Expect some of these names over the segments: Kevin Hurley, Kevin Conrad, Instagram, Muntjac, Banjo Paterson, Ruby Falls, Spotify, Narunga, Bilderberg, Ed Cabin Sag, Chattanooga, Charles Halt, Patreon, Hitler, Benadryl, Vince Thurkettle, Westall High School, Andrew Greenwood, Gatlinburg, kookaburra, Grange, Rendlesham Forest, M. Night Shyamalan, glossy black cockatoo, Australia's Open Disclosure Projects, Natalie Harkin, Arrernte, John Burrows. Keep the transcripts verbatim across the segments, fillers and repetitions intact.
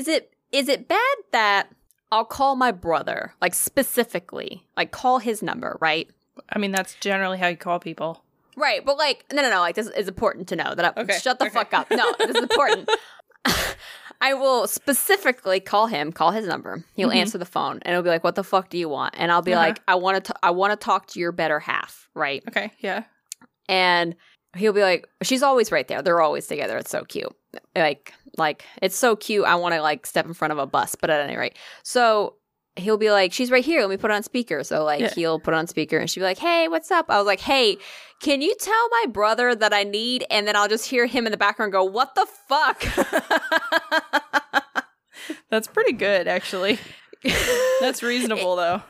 is it is it bad that I'll call my brother, like specifically, like call his number, right? I mean, that's generally how you call people. Right, but like, no, no, no, like this is important to know that I, okay. shut the okay. fuck up. No, this is important. I will specifically call him, call his number. He'll mm-hmm. answer the phone and it'll be like, what the fuck do you want? And I'll be uh-huh. like, I want to I want to talk to your better half, right? Okay, yeah. And he'll be like, she's always right there. They're always together. It's so cute. Like, like it's so cute. I want to like step in front of a bus, but at any rate. So he'll be like, she's right here. Let me put on speaker. So like yeah. he'll put on speaker and she'll be like, hey, what's up? I was like, hey, can you tell my brother that I need? And then I'll just hear him in the background go, what the fuck? That's pretty good, actually. That's reasonable, though.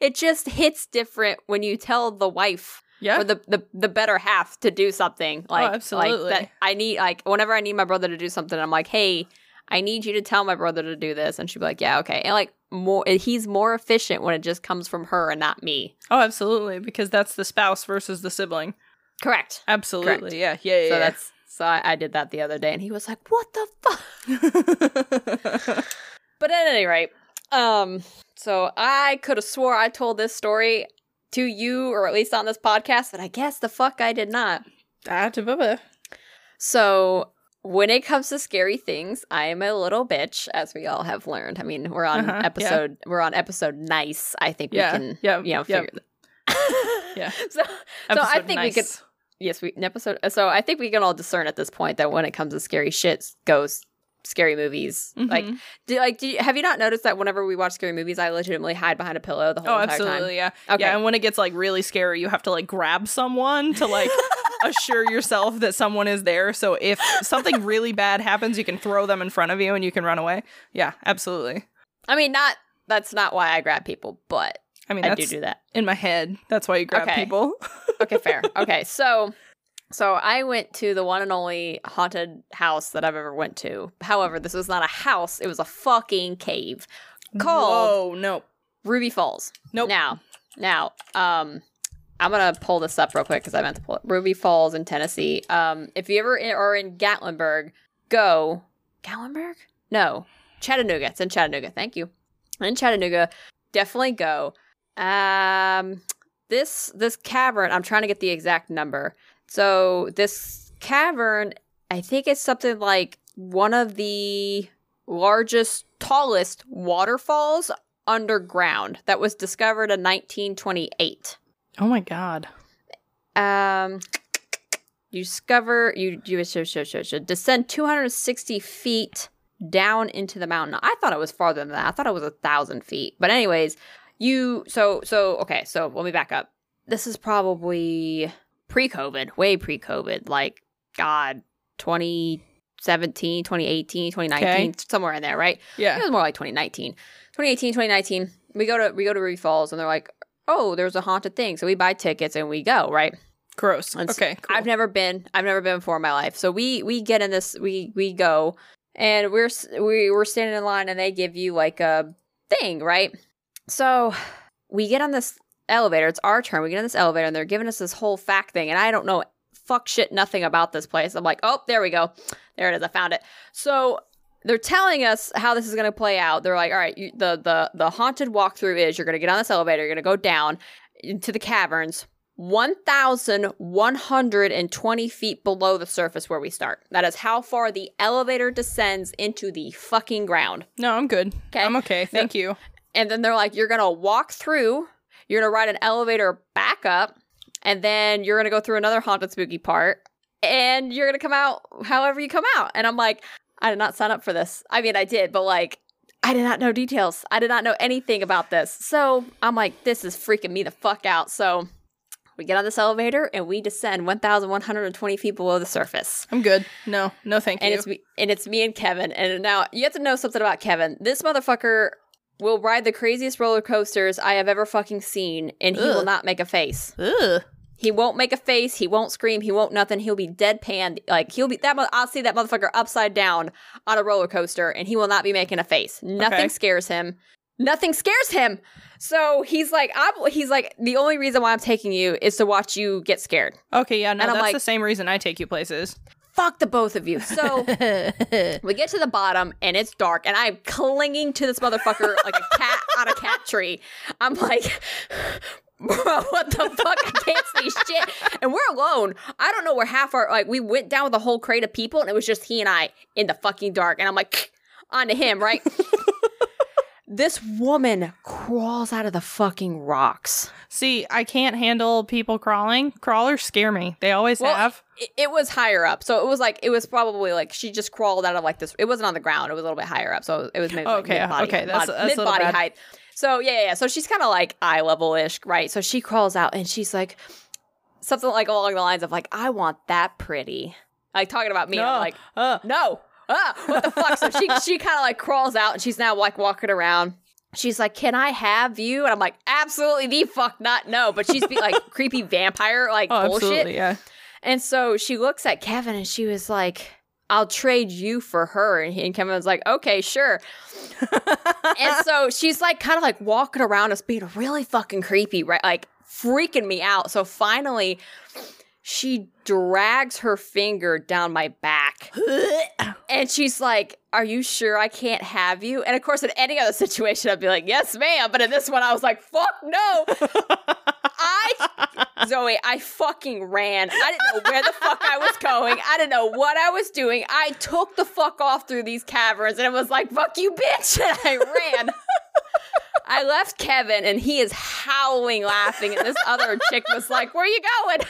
It just hits different when you tell the wife. Yeah. Or the, the the better half to do something. Like, oh, absolutely. Like that I need, like, whenever I need my brother to do something, I'm like, hey, I need you to tell my brother to do this. And she'd be like, yeah, okay. And like, more, he's more efficient when it just comes from her and not me. Oh, absolutely. Because that's the spouse versus the sibling. Correct. Absolutely. Correct. Yeah. Yeah. Yeah. So yeah. that's, so I, I did that the other day and he was like, what the fuck? But at any rate, um, so I could have swore I told this story to you, or at least on this podcast, but I guess the fuck I did not. Ah, to bubba. So when it comes to scary things, I am a little bitch, as we all have learned. I mean, we're on uh-huh, episode, yeah. we're on episode nice. I think yeah, we can, yeah, you know, figure yeah. that. yeah. So, so I think nice. we could, yes, we episode. So I think we can all discern at this point that when it comes to scary shit, ghosts, scary movies, mm-hmm. like, do like, do you, have you not noticed that whenever we watch scary movies, I legitimately hide behind a pillow the whole oh, entire time? Oh, absolutely, yeah, okay. yeah. And when it gets like really scary, you have to like grab someone to like assure yourself that someone is there. So if something really bad happens, you can throw them in front of you and you can run away. Yeah, absolutely. I mean, not that's not why I grab people, but I mean, I that's do do that in my head. That's why you grab okay. people. Okay, fair. Okay, so. So I went to the one and only haunted house that I've ever went to. However, this was not a house. It was a fucking cave called Whoa, no. Ruby Falls. Nope. Now, now, um, I'm going to pull this up real quick because I meant to pull it. Ruby Falls in Tennessee. Um, if you ever in, are in Gatlinburg, go. Gatlinburg? No. Chattanooga. It's in Chattanooga. Thank you. In Chattanooga, definitely go. Um, this this cavern, I'm trying to get the exact number. So this cavern, I think it's something like one of the largest, tallest waterfalls underground that was discovered in nineteen twenty-eight. Oh my God. Um, you discover, you, you descend two hundred sixty feet down into the mountain. I thought it was farther than that. I thought it was a thousand feet. But anyways, you, so, so, okay, so let me back up. This is probably... pre-COVID, way pre-COVID, like, God, twenty seventeen, twenty eighteen, twenty nineteen, okay. somewhere in there, right? Yeah. It was more like twenty nineteen. twenty eighteen, twenty nineteen, we go to we go to Ruby Falls, and they're like, oh, there's a haunted thing. So we buy tickets, and we go, right? Gross. And okay, so cool. I've never been. I've never been before in my life. So we we get in this, we we go, and we're we, we're standing in line, and they give you, like, a thing, right? So we get on this elevator. It's our turn. We get in this elevator and they're giving us this whole fact thing. And I don't know fuck shit nothing about this place. I'm like, oh, there we go. There it is. I found it. So they're telling us how this is going to play out. They're like, all right, you, the, the, the haunted walkthrough is you're going to get on this elevator. You're going to go down into the caverns one thousand one hundred twenty feet below the surface where we start. That is how far the elevator descends into the fucking ground. No, I'm good. Okay. I'm okay. Thank you. And then they're like, you're going to walk through... You're going to ride an elevator back up, and then you're going to go through another haunted spooky part, and you're going to come out however you come out. And I'm like, I did not sign up for this. I mean, I did, but like, I did not know details. I did not know anything about this. So I'm like, this is freaking me the fuck out. So we get on this elevator, and we descend one thousand one hundred twenty feet below the surface. I'm good. No, no thank you. And it's me, and it's me and Kevin. And now you have to know something about Kevin. This motherfucker... will ride the craziest roller coasters I have ever fucking seen, and he Ugh. will not make a face. Ugh. He won't make a face. He won't scream. He won't nothing. He'll be deadpan. Like, he'll be that. Mo- I'll see that motherfucker upside down on a roller coaster, and he will not be making a face. Nothing okay. scares him. Nothing scares him. So he's like, I'm, he's like, the only reason why I'm taking you is to watch you get scared. Okay, yeah, no, and that's like, the same reason I take you places. fuck the both of you. So we get to the bottom and it's dark and I'm clinging to this motherfucker like a cat on a cat tree. I'm like, bro, what the fuck? I can't see shit. And we're alone. I don't know where half our, like, we went down with a whole crate of people and it was just he and I in the fucking dark. And I'm like, onto him, right? This woman crawls out of the fucking rocks. See, I can't handle people crawling. Crawlers scare me. They always well, have. It, it was higher up. So it was like, it was probably like she just crawled out of like this. It wasn't on the ground. It was a little bit higher up. So it was maybe like okay, mid-body, okay. That's, that's mid-body height. So yeah, yeah, yeah. So she's kind of like eye level-ish, right? So she crawls out and she's like, something like along the lines of like, I want that pretty. Like talking about me. No. I'm like, uh. no. Ah, what the fuck? So she she kind of like crawls out and she's now like walking around. She's like, can I have you? And I'm like, absolutely the fuck not, no. But she's be like creepy vampire like oh, bullshit. Absolutely, yeah. And so she looks at Kevin and she was like, I'll trade you for her. And, he, and Kevin's like, okay, sure. And so she's like kind of like walking around us being really fucking creepy, right? Like freaking me out. So finally she drags her finger down my back. And she's like, are you sure I can't have you? And of course, in any other situation, I'd be like, yes, ma'am. But in this one, I was like, fuck no. I, Zoe, I fucking ran. I didn't know where the fuck I was going. I didn't know what I was doing. I took the fuck off through these caverns and it was like, fuck you, bitch. And I ran. I left Kevin, and he is howling, laughing, and this other chick was like, where are you going?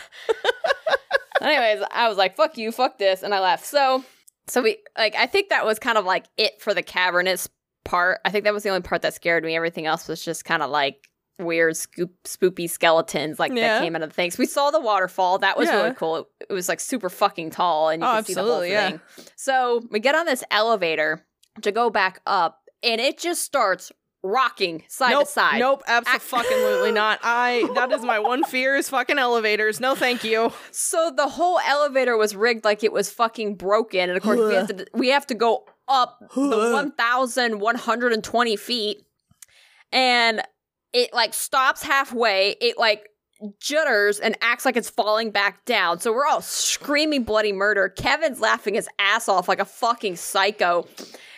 Anyways, I was like, fuck you, fuck this, and I left. So, so we, like, I think that was kind of, like, it for the cavernous part. I think that was the only part that scared me. Everything else was just kind of, like, weird, scoop, spoopy skeletons, like, yeah. that came out of the things. We saw the waterfall. That was yeah. really cool. It, it was, like, super fucking tall, and you oh, could see the whole yeah. thing. So, we get on this elevator to go back up, and it just starts rocking side nope, to side. Nope, absolutely not. I that is my one fear is fucking elevators. No, thank you. So the whole elevator was rigged like it was fucking broken, and of course we have to we have to go up the one thousand one hundred and twenty feet, and it like stops halfway. It like jitters and acts like it's falling back down. So we're all screaming bloody murder. Kevin's laughing his ass off like a fucking psycho,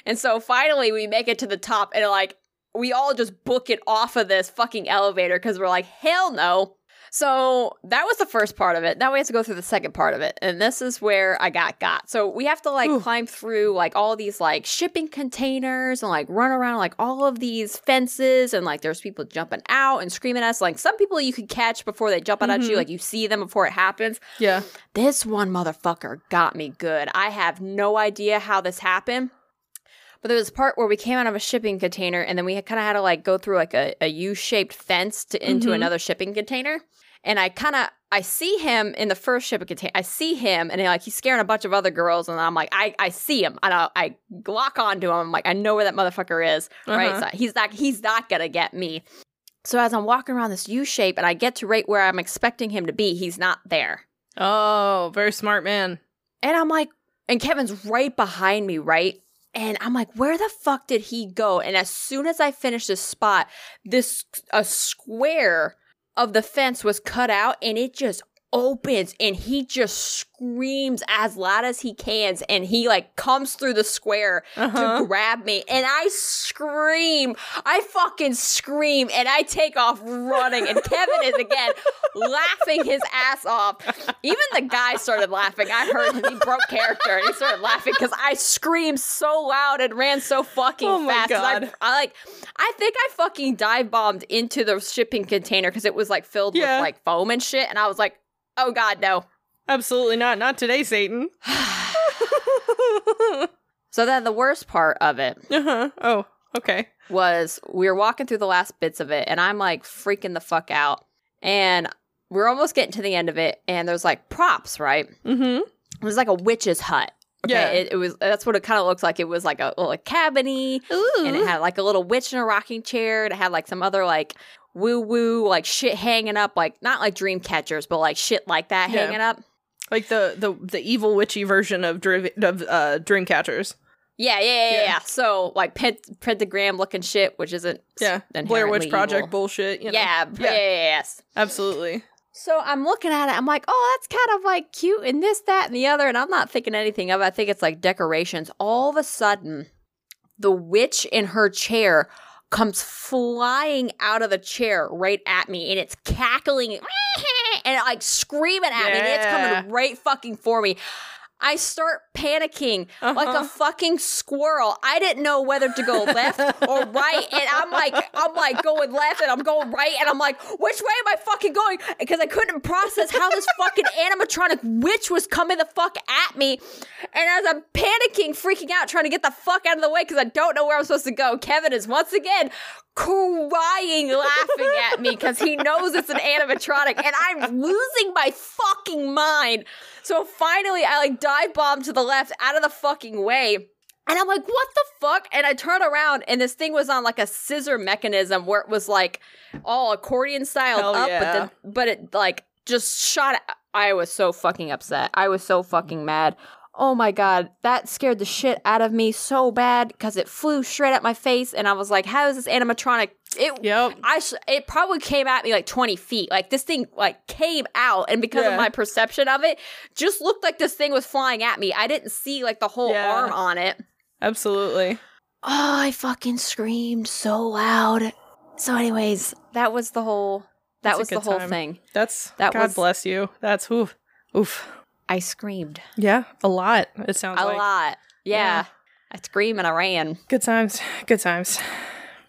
and so finally we make it to the top, and like. We all just book it off of this fucking elevator because we're like, hell no. So that was the first part of it. Now we have to go through the second part of it. And this is where I got got. So we have to like Ooh. climb through like all these like shipping containers and like run around like all of these fences. And like there's people jumping out and screaming at us. Like some people you could catch before they jump out mm-hmm. at you. Like you see them before it happens. Yeah. This one motherfucker got me good. I have no idea how this happened. But there was a part where we came out of a shipping container and then we kind of had to like go through like a, a U-shaped fence to into mm-hmm. another shipping container. And I kind of, I see him in the first shipping container. I see him and like he's scaring a bunch of other girls. And I'm like, I, I see him. And I, I lock onto him. I'm like, I know where that motherfucker is. Uh-huh. Right? So he's not, he's not going to get me. So as I'm walking around this U-shape and I get to right where I'm expecting him to be, he's not there. Oh, very smart man. And I'm like, and Kevin's right behind me, right? And I'm like, where the fuck did he go? And as soon as I finished this spot, this a square of the fence was cut out and it just opens and he just screams as loud as he can. And he like comes through the square uh-huh. to grab me. And I scream, I fucking scream and I take off running. And Kevin is again laughing his ass off. Even the guy started laughing. I heard him. He broke character and he started laughing because I screamed so loud and ran so fucking oh my fast. God. I, I like, I think I fucking dive bombed into the shipping container because it was like filled yeah. with like foam and shit. And I was like, oh, God, no. Absolutely not. Not today, Satan. So then the worst part of it. Uh-huh. Oh, okay. Was we were walking through the last bits of it, and I'm, like, freaking the fuck out. And we're almost getting to the end of it, and there's, like, props, right? Mm-hmm. It was like a witch's hut. Okay, yeah. It, it was, that's what it kind of looks like. It was, like, a little cabin-y, and it had, like, a little witch in a rocking chair, and it had, like, some other, like... woo-woo, like shit hanging up, like not like dream catchers, but like shit like that yeah. hanging up, like the the the evil witchy version of driv- of uh, dream catchers. Yeah, yeah, yeah, yeah. yeah. So like pent- pentagram looking shit, which isn't yeah Blair Witch Project evil. Bullshit. You know? Yeah, yeah, yes, absolutely. So I'm looking at it. I'm like, oh, that's kind of like cute and this, that, and the other. And I'm not thinking anything of it. I think it's like decorations. All of a sudden, the witch in her chair comes flying out of the chair right at me. And it's cackling and like screaming at yeah. me. And it's coming right fucking for me. I start panicking uh-huh. like a fucking squirrel. I didn't know whether to go left or right. And I'm like, I'm like going left and I'm going right. And I'm like, which way am I fucking going? Because I couldn't process how this fucking animatronic witch was coming the fuck at me. And as I'm panicking, freaking out, trying to get the fuck out of the way because I don't know where I'm supposed to go, Kevin is once again crying, laughing at me because he knows it's an animatronic, and I'm losing my fucking mind. So finally, I like dive bomb to the left, out of the fucking way, and I'm like, "What the fuck?" And I turn around, and this thing was on like a scissor mechanism where it was like all accordion styled Hell up, yeah. but then but it like just shot out. I was so fucking upset. I was so fucking mad. Oh my God, that scared the shit out of me so bad because it flew straight at my face, and I was like, "How is this animatronic?" It, yep. I sh- it probably came at me like twenty feet. Like this thing, like came out, and because yeah. of my perception of it, just looked like this thing was flying at me. I didn't see like the whole yeah. arm on it. Absolutely. Oh, I fucking screamed so loud. So, anyways, that was the whole. That That's was the whole time. thing. That's that. God was, bless you. That's oof, oof. I screamed. Yeah, a lot, it sounds a like. A lot. Yeah. yeah. I screamed and I ran. Good times. Good times.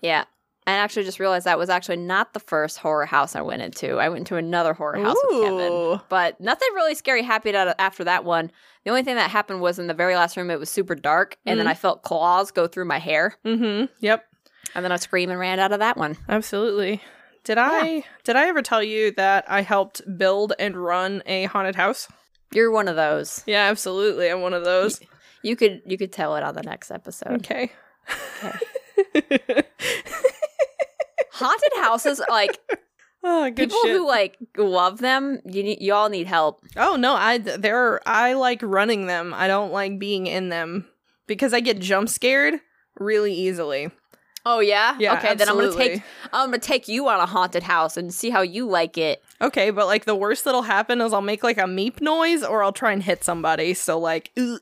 Yeah. I actually just realized that was actually not the first horror house I went into. I went into another horror house Ooh. with Kevin. But nothing really scary happened after that one. The only thing that happened was in the very last room, it was super dark. And mm-hmm. then I felt claws go through my hair. Mm-hmm. Yep. And then I screamed and ran out of that one. Absolutely. Did I, yeah. did I ever tell you that I helped build and run a haunted house? You're one of those. Yeah, absolutely. I'm one of those. You, you could you could tell it on the next episode. Okay. okay. Haunted houses, like oh, good people shit. who like love them. You need, you all need help. Oh no, I they're I like running them. I don't like being in them because I get jump scared really easily. Oh yeah? Yeah. Okay, absolutely. Then I'm gonna take I'm gonna take you on a haunted house and see how you like it. Okay, but like the worst that'll happen is I'll make like a meep noise or I'll try and hit somebody. So like those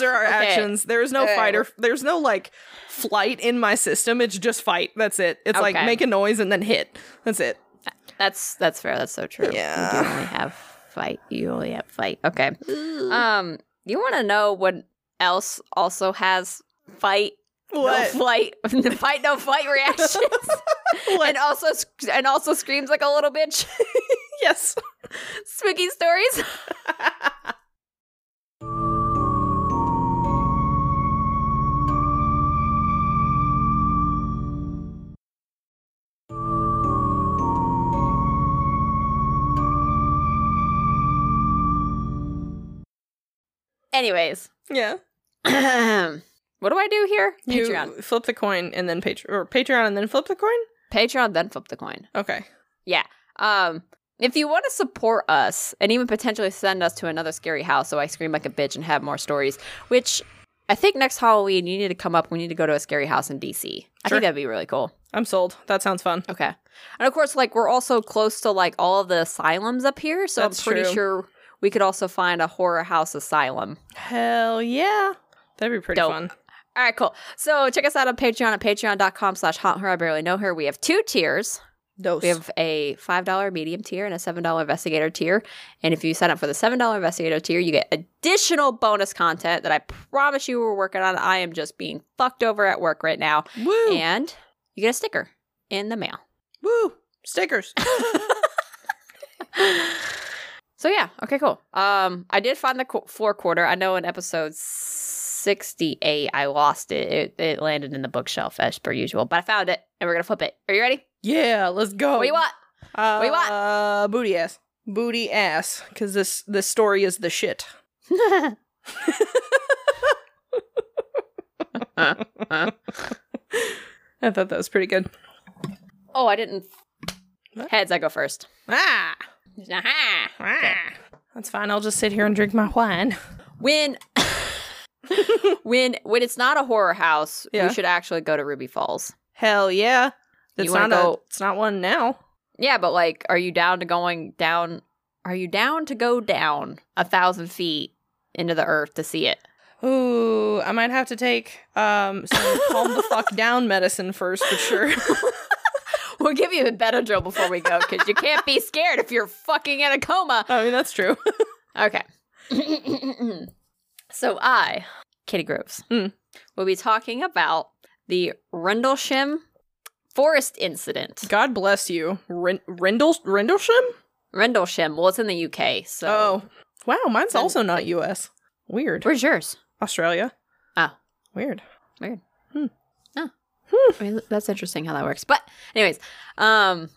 are our okay. actions. There's no okay. fight or there's no like flight in my system. It's just fight. That's it. It's okay. like make a noise and then hit. That's it. That's that's fair. That's so true. Yeah. You do only have fight. You only have fight. Okay. Um you wanna know what else also has fight? What? No flight, fight, no flight reactions, and also and also screams like a little bitch. Yes, spooky stories. Anyways, yeah. What do I do here? Patreon. You flip the coin and then Patreon, or Patreon and then flip the coin? Patreon, then flip the coin. Okay. Yeah. Um, if you want to support us and even potentially send us to another scary house so I scream like a bitch and have more stories, which I think next Halloween you need to come up. We need to go to a scary house in D C. Sure. I think that'd be really cool. I'm sold. That sounds fun. Okay. And of course, like, we're also close to, like, all the asylums up here, so That's I'm pretty true. sure we could also find a horror house asylum. Hell yeah. That'd be pretty Dope. fun. All right, cool. So check us out on Patreon at patreon.com slash haunt her. I barely know her. We have two tiers. Dose. We have a five dollar medium tier and a seven dollar investigator tier. And if you sign up for the seven dollar investigator tier, you get additional bonus content that I promise you we're working on. I am just being fucked over at work right now. Woo. And you get a sticker in the mail. Woo. Stickers. So yeah. Okay, cool. Um, I did find the co- floor quarter. I know in episode sixty-eight I lost it. it it landed in the bookshelf as per usual, but I found it and we're gonna flip it. Are you ready? Yeah, let's go. What do you want? Uh, what do you want? Uh, booty ass. Booty ass. Because this this story is the shit. I thought that was pretty good. Oh, I didn't. What? Heads, I go first. Ah. Ah. Okay. That's fine. I'll just sit here and drink my wine. When... when when it's not a horror house, yeah. we should actually go to Ruby Falls. Hell yeah. It's not, go, a, it's not one now. Yeah, but like, are you down to going down? Are you down to go down a thousand feet into the earth to see it? Ooh, I might have to take um, some calm the fuck down medicine first for sure. We'll give you a Benadryl before we go because you can't be scared if you're fucking in a coma. I mean, that's true. Okay. So I, Katie Groves, mm. will be talking about the Rendlesham Forest incident. God bless you. Ren- Rendles- Rendlesham? Rendlesham. Well, it's in the U K, so. Oh. Wow, mine's and, also not U S. Weird. Where's yours? Australia. Oh. Weird. Weird. Hmm. Oh. Hmm. I mean, that's interesting how that works. But anyways, um,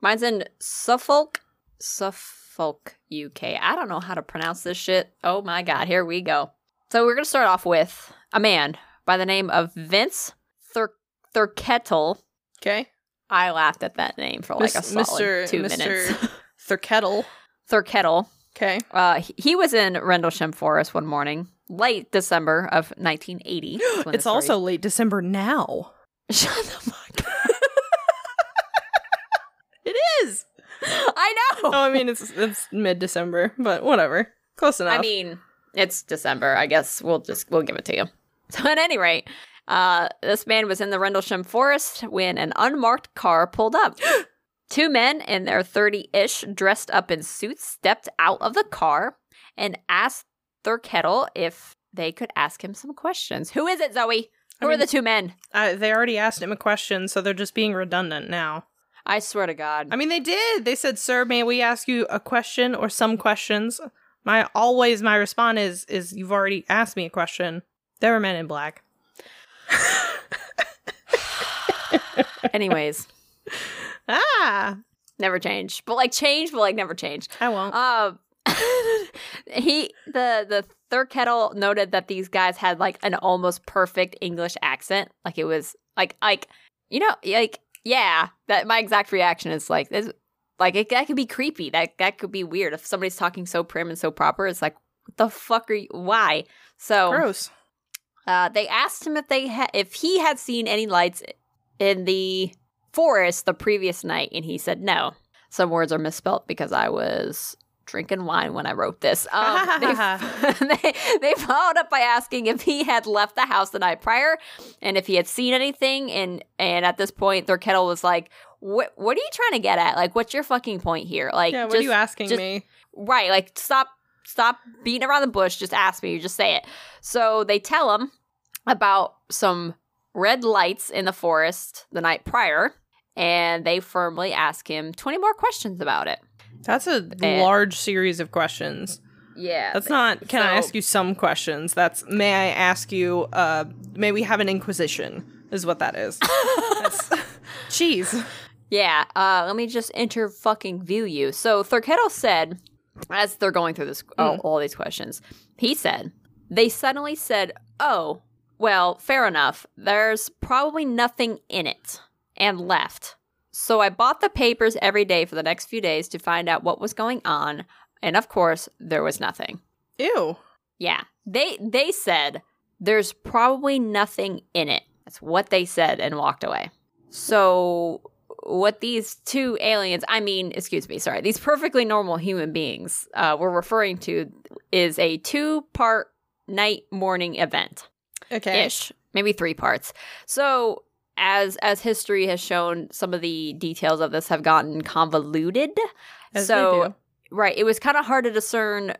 mine's in Suffolk. Suffolk, U K. I don't know how to pronounce this shit. Oh my God. Here we go. So we're going to start off with a man by the name of Vince Thur- Thurkettle. Okay. I laughed at that name for like Miss, a solid Mister, two Mister minutes. Thurkettle. Thurkettle. Okay. Uh, he, he was in Rendlesham Forest one morning, late December of nineteen eighty. It's also late December now. Shut the fuck up. It is. I know. Oh, I mean, it's it's mid-December, but whatever. Close enough. I mean, it's December. I guess we'll just, we'll give it to you. So at any rate, uh, this man was in the Rendlesham Forest when an unmarked car pulled up. Two men in their thirty-ish dressed up in suits stepped out of the car and asked Thurkettle if they could ask him some questions. Who is it, Zoe? Who I mean, are the two men? Uh, they already asked him a question, so they're just being redundant now. I swear to God. I mean, they did. They said, sir, may we ask you a question or some questions? My always my response is, is you've already asked me a question. They were men in black. Anyways. Ah, never change, but like change, but like never change. I won't. Um, uh, he the the Thurkettle noted that these guys had like an almost perfect English accent, like it was like like you know like yeah. That my exact reaction is like this, like it, that could be creepy. That that could be weird if somebody's talking so prim and so proper. It's like what the fuck are you? Why? So gross. Uh, they asked him if they ha- if he had seen any lights in the forest the previous night, and he said no. Some words are misspelled because I was drinking wine when I wrote this. Um, they, they, they followed up by asking if he had left the house the night prior and if he had seen anything, and and at this point Thurkettle was like, what what are you trying to get at? Like, what's your fucking point here? Like, yeah, what just, are you asking just, me? Right, like stop stop beating around the bush, just ask me, you just say it. So they tell him about some red lights in the forest the night prior. And they firmly ask him twenty more questions about it. That's a and, large series of questions. Yeah. That's not, can so, I ask you some questions? That's, may I ask you, uh, may we have an inquisition is what that is. Jeez. Yeah. Uh, let me just inter-fucking-view you. So Thurkettle said, as they're going through this, oh, mm. all these questions, he said, they suddenly said, oh, well, fair enough. There's probably nothing in it. And left. So I bought the papers every day for the next few days to find out what was going on. And of course, there was nothing. Ew. Yeah. They they said, there's probably nothing in it. That's what they said and walked away. So what these two aliens, I mean, excuse me, sorry, these perfectly normal human beings uh, we're referring to is a two-part night-morning event. Okay. Ish. Maybe three parts. So... As as history has shown, some of the details of this have gotten convoluted. As so, right, it was kind of hard to discern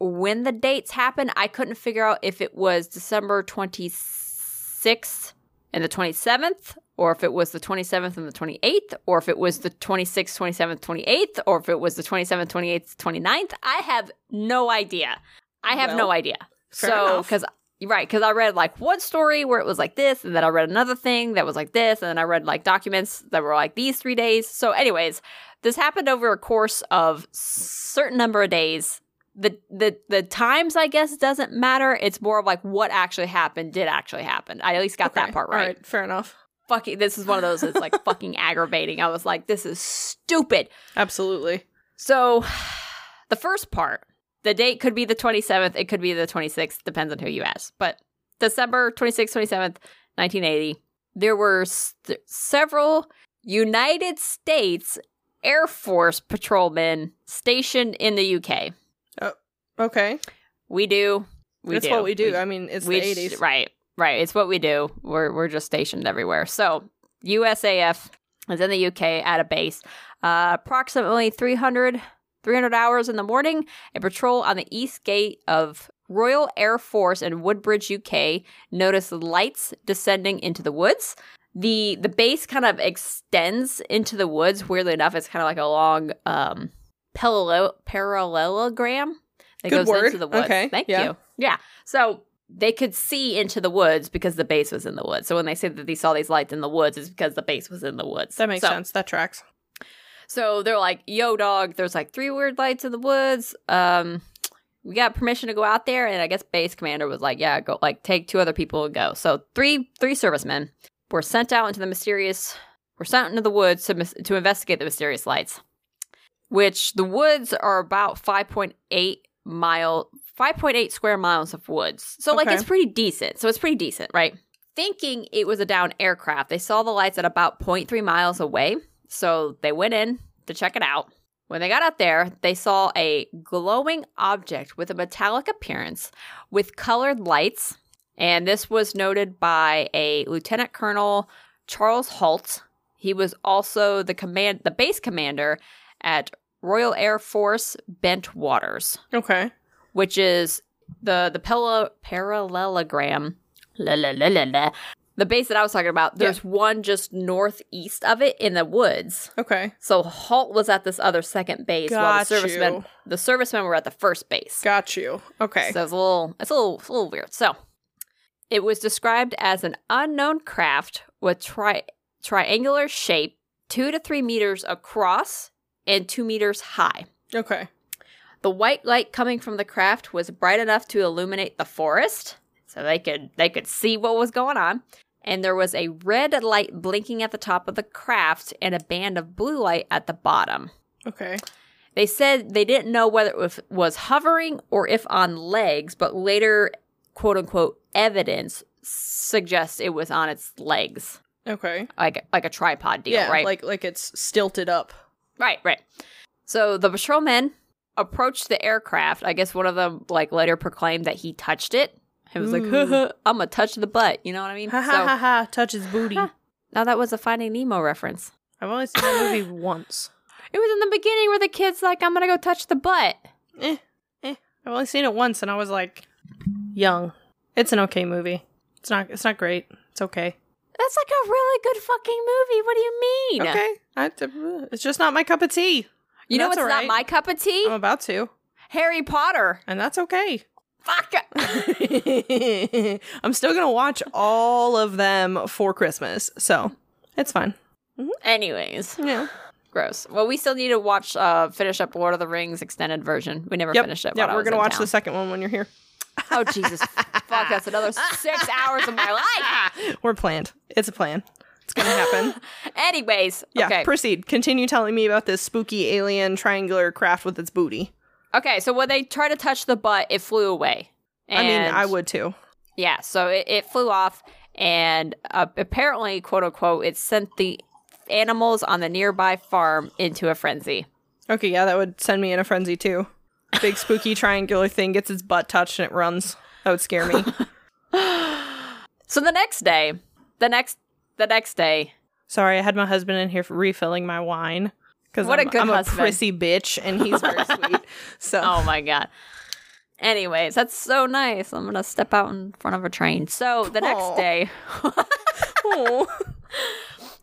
when the dates happened. I couldn't figure out if it was December twenty-sixth and the twenty-seventh, or if it was the twenty-seventh and the twenty-eighth, or if it was the twenty-sixth, twenty-seventh, twenty-eighth, or if it was the twenty-seventh, twenty-eighth, twenty-ninth. I have no idea. I have well, no idea. So, because. Right, because I read, like, one story where it was like this, and then I read another thing that was like this, and then I read, like, documents that were like these three days. So anyways, this happened over a course of certain number of days. The, the the times, I guess, doesn't matter. It's more of, like, what actually happened did actually happen. I at least got okay. that part right. All right, fair enough. Fucking, this is one of those that's, like, fucking aggravating. I was like, this is stupid. Absolutely. So the first part. The date could be the twenty-seventh. It could be the twenty-sixth. Depends on who you ask. But December twenty-sixth, twenty-seventh, nineteen eighty, there were st- several United States Air Force patrolmen stationed in the U K. Oh, okay. We do. We That's do. what we do. We, I mean, it's we, the eighties. Right, right. It's what we do. We're we're just stationed everywhere. So U S A F is in the U K at a base. Uh, approximately three hundred, three hundred hours in the morning, a patrol on the east gate of Royal Air Force in Woodbridge, U K, noticed lights descending into the woods. The the base kind of extends into the woods. Weirdly enough, it's kind of like a long um, parallel, parallelogram that Good goes word. into the woods. Okay. Thank yeah. you. Yeah. So they could see into the woods because the base was in the woods. So when they say that they saw these lights in the woods, it's because the base was in the woods. That makes so, sense. That tracks. So they're like, yo, dog, there's like three weird lights in the woods. Um, we got permission to go out there. And I guess base commander was like, yeah, go like take two other people and go. So three three servicemen were sent out into the mysterious, were sent into the woods to to investigate the mysterious lights, which the woods are about five point eight mile, five point eight square miles of woods. So okay. like it's pretty decent. So it's pretty decent, right? Thinking it was a downed aircraft, they saw the lights at about zero point three miles away. So they went in to check it out. When they got out there, they saw a glowing object with a metallic appearance with colored lights. And this was noted by a Lieutenant Colonel Charles Halt. He was also the command, the base commander at Royal Air Force Bentwaters. Okay. Which is the, the pal- parallelogram. La, la, la, la, la. The base that I was talking about, there's yeah. one just northeast of it in the woods. Okay. So Halt was at this other second base Got while the servicemen you. the servicemen were at the first base. Got you. Okay. So it's a little it's a little it's a little weird. So it was described as an unknown craft with tri- triangular shape, two to three meters across and two meters high. Okay. The white light coming from the craft was bright enough to illuminate the forest, so they could they could see what was going on. And there was a red light blinking at the top of the craft and a band of blue light at the bottom. Okay. They said they didn't know whether it was hovering or if on legs, but later, quote-unquote, evidence suggests it was on its legs. Okay. Like, like a tripod deal, yeah, right? Yeah, like, like it's stilted up. Right, right. So the patrolmen approached the aircraft. I guess one of them like later proclaimed that he touched it. It was mm. like, ha, ha, I'm going to touch the butt. You know what I mean? Ha, ha, so, ha, ha, touch his booty. Ha. Now that was a Finding Nemo reference. I've only seen that movie once. It was in the beginning where the kid's like, I'm going to go touch the butt. Eh, eh. I've only seen it once and I was like, young. It's an okay movie. It's not It's not great. It's okay. That's like a really good fucking movie. What do you mean? Okay. I, it's just not my cup of tea. You know what's right. not my cup of tea? I'm about to. Harry Potter. And that's okay. Fuck. I'm still gonna watch all of them for Christmas, so it's fine. Mm-hmm. Anyways, yeah, gross. Well, we still need to watch, uh, finish up Lord of the Rings extended version. We never yep. finished it. Yeah, we're gonna watch town. the second one when you're here. Oh Jesus, fuck! That's another six hours of my life. We're planned. It's a plan. It's gonna happen. Anyways, yeah. Okay. Proceed. Continue telling me about this spooky alien triangular craft with its booty. Okay, so when they tried to touch the butt, it flew away. And, I mean, I would too. Yeah, so it, it flew off, and uh, apparently, quote unquote, it sent the animals on the nearby farm into a frenzy. Okay, yeah, that would send me in a frenzy too. Big spooky triangular thing gets its butt touched and it runs. That would scare me. So the next day, the next, the next day. Sorry, I had my husband in here for refilling my wine. What I'm, a good I'm husband. I'm a prissy bitch, and he's very sweet. So, oh my god. Anyways, that's so nice. I'm gonna step out in front of a train. So the Aww. next day,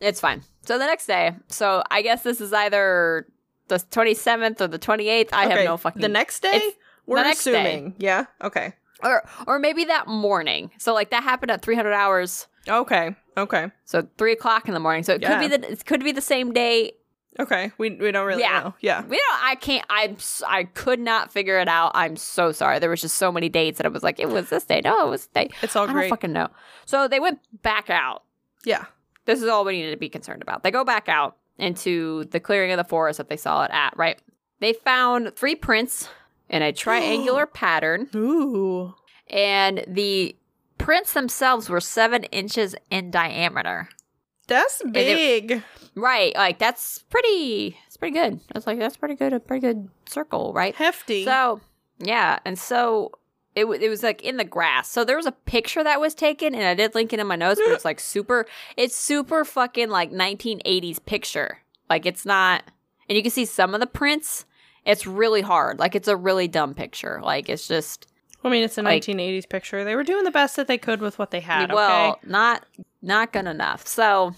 it's fine. So the next day. So I guess this is either the twenty-seventh or the twenty-eighth. I okay. have no fucking. The next day, it's, we're assuming. Day. Yeah. Okay. Or or maybe that morning. So like that happened at three hundred hours. Okay. Okay. So three o'clock in the morning. So it yeah. could be the it could be the same day. Okay, we we don't really yeah. know. Yeah, we don't. I can't. I I could not figure it out. I'm so sorry. There was just so many dates that I was like, it was this day. No, it was this day. It's all I great. I don't fucking know. So they went back out. Yeah, this is all we needed to be concerned about. They go back out into the clearing of the forest that they saw it at. Right. They found three prints in a triangular pattern. Ooh. And the prints themselves were seven inches in diameter. That's big. It, right. Like, that's pretty, it's pretty good. I was like, that's pretty good, a pretty good circle, right? Hefty. So, yeah. And so it, it was like in the grass. So there was a picture that was taken, and I did link it in my notes, but it's like super, it's super fucking like nineteen eighties picture. Like, it's not, and you can see some of the prints. It's really hard. Like, it's a really dumb picture. Like, it's just. I mean, it's a like, nineteen eighties picture. They were doing the best that they could with what they had. Well, okay? not not good enough. So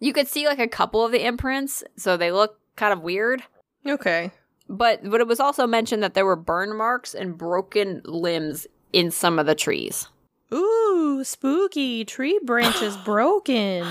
you could see like a couple of the imprints. So they look kind of weird. Okay. But but it was also mentioned that there were burn marks and broken limbs in some of the trees. Ooh, spooky. Tree branches broken.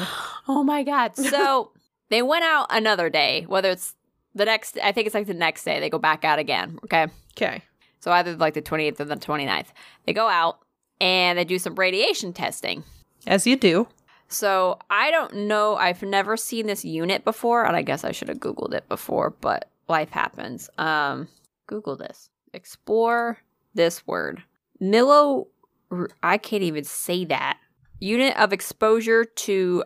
Oh, my God. So they went out another day, whether it's the next, I think it's like the next day. They go back out again. Okay. Okay. So either like the twenty-eighth or the twenty-ninth. They go out and they do some radiation testing. As you do. So I don't know. I've never seen this unit before. And I guess I should have Googled it before. But life happens. Um, Google this. Explore this word. Milo. I can't even say that. Unit of exposure to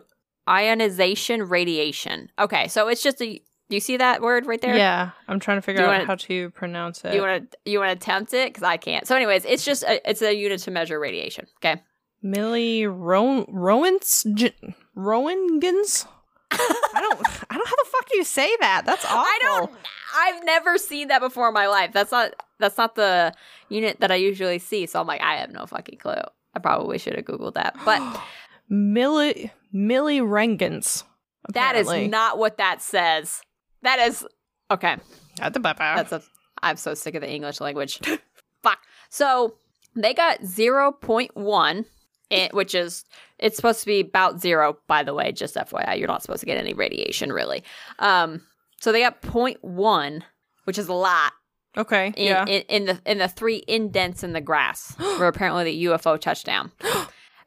ionization radiation. Okay. So it's just a... Do you see that word right there? Yeah, I'm trying to figure out wanna, how to pronounce it. You want to you want to attempt it because I can't. So, anyways, it's just a, it's a unit to measure radiation. Okay, Millie Rowan Rowan's J- Rowangens. I don't I don't. How the fuck do you say that? That's awful. I don't. I've never seen that before in my life. That's not that's not the unit that I usually see. So I'm like, I have no fucking clue. I probably should have Googled that. But Millie Millie Rangens. Apparently. That is not what that says. That is okay. That's a. I'm so sick of the English language. Fuck. So they got zero point one, it, which is it's supposed to be about zero. By the way, just F Y I, you're not supposed to get any radiation really. Um. So they got zero point one, which is a lot. Okay. In, yeah. In, in the in the three indents in the grass, where apparently the U F O touched down.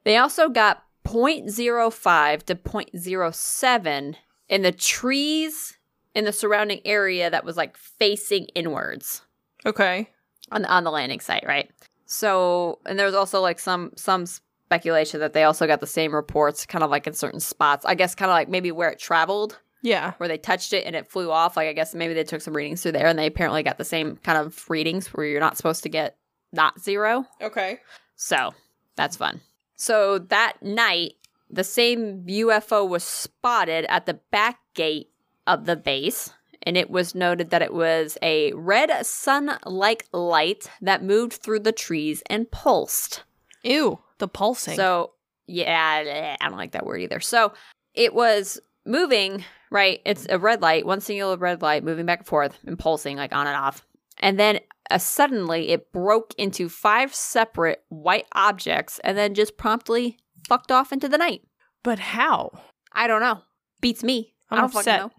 They also got zero point zero five to zero point zero seven in the trees in the surrounding area that was like facing inwards. Okay. On on the landing site, right? So, and there was also like some some speculation that they also got the same reports kind of like in certain spots. I guess kind of like maybe where it traveled. Yeah. Where they touched it and it flew off. Like I guess maybe they took some readings through there and they apparently got the same kind of readings where you're not supposed to get not zero. Okay. So, that's fun. So that night, the same U F O was spotted at the back gate of the base, and it was noted that it was a red sun-like light that moved through the trees and pulsed. Ew, the pulsing. So, yeah, I don't like that word either. So it was moving, right? It's a red light, one singular red light moving back and forth and pulsing like on and off. And then Uh, suddenly, it broke into five separate white objects and then just promptly fucked off into the night. But how? I don't know. Beats me. I'm I don't upset. Fucking know.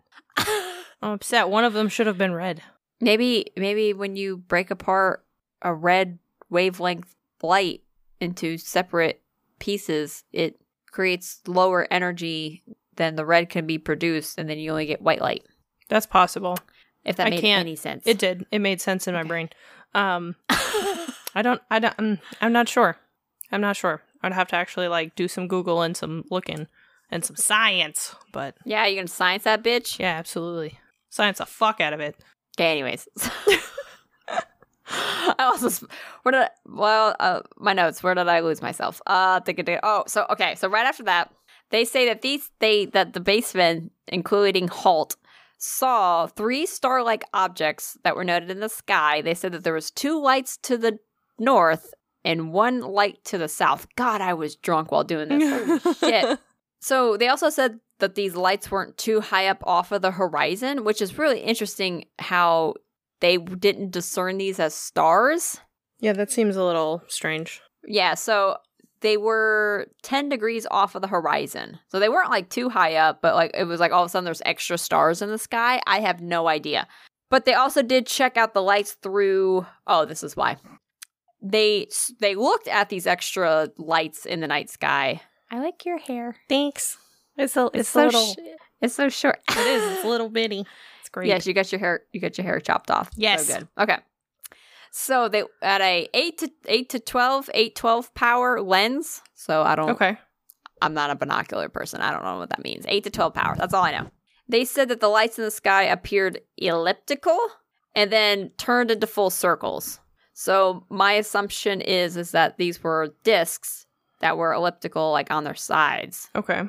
I'm upset. One of them should have been red. Maybe, maybe when you break apart a red wavelength light into separate pieces, it creates lower energy than the red can be produced, and then you only get white light. That's possible. If that I made can't. any sense. It did. It made sense in my okay. brain. Um, I don't, I don't, I'm not sure. I'm not sure. I'd have to actually like do some Google and some looking and some science, but. Yeah, you're going to science that bitch? Yeah, absolutely. Science the fuck out of it. Okay, anyways. I also, where did I, well, uh, my notes, where did I lose myself? Uh, oh, so, okay. So right after that, they say that these, they, that the basemen, including Halt, saw three star-like objects that were noted in the sky. They said that there was two lights to the north and one light to the south. God, I was drunk while doing this. Holy shit. So they also said that these lights weren't too high up off of the horizon, which is really interesting how they didn't discern these as stars. Yeah, that seems a little strange. Yeah, so they were ten degrees off of the horizon. So they weren't like too high up, but like it was like all of a sudden there's extra stars in the sky. I have no idea. But they also did check out the lights through, oh, this is why. They they looked at these extra lights in the night sky. I like your hair. Thanks. It's a, it's, it's so a little sh- it's so short. It is. It's a little bitty. It's great. Yes, you got your hair you got your hair chopped off. Yes. So good. Okay. So they at a eight to eight to twelve, eight twelve power lens. So I don't. Okay. I'm not a binocular person. I don't know what that means. eight to twelve power. That's all I know. They said that the lights in the sky appeared elliptical and then turned into full circles. So my assumption is is that these were discs that were elliptical, like on their sides. Okay.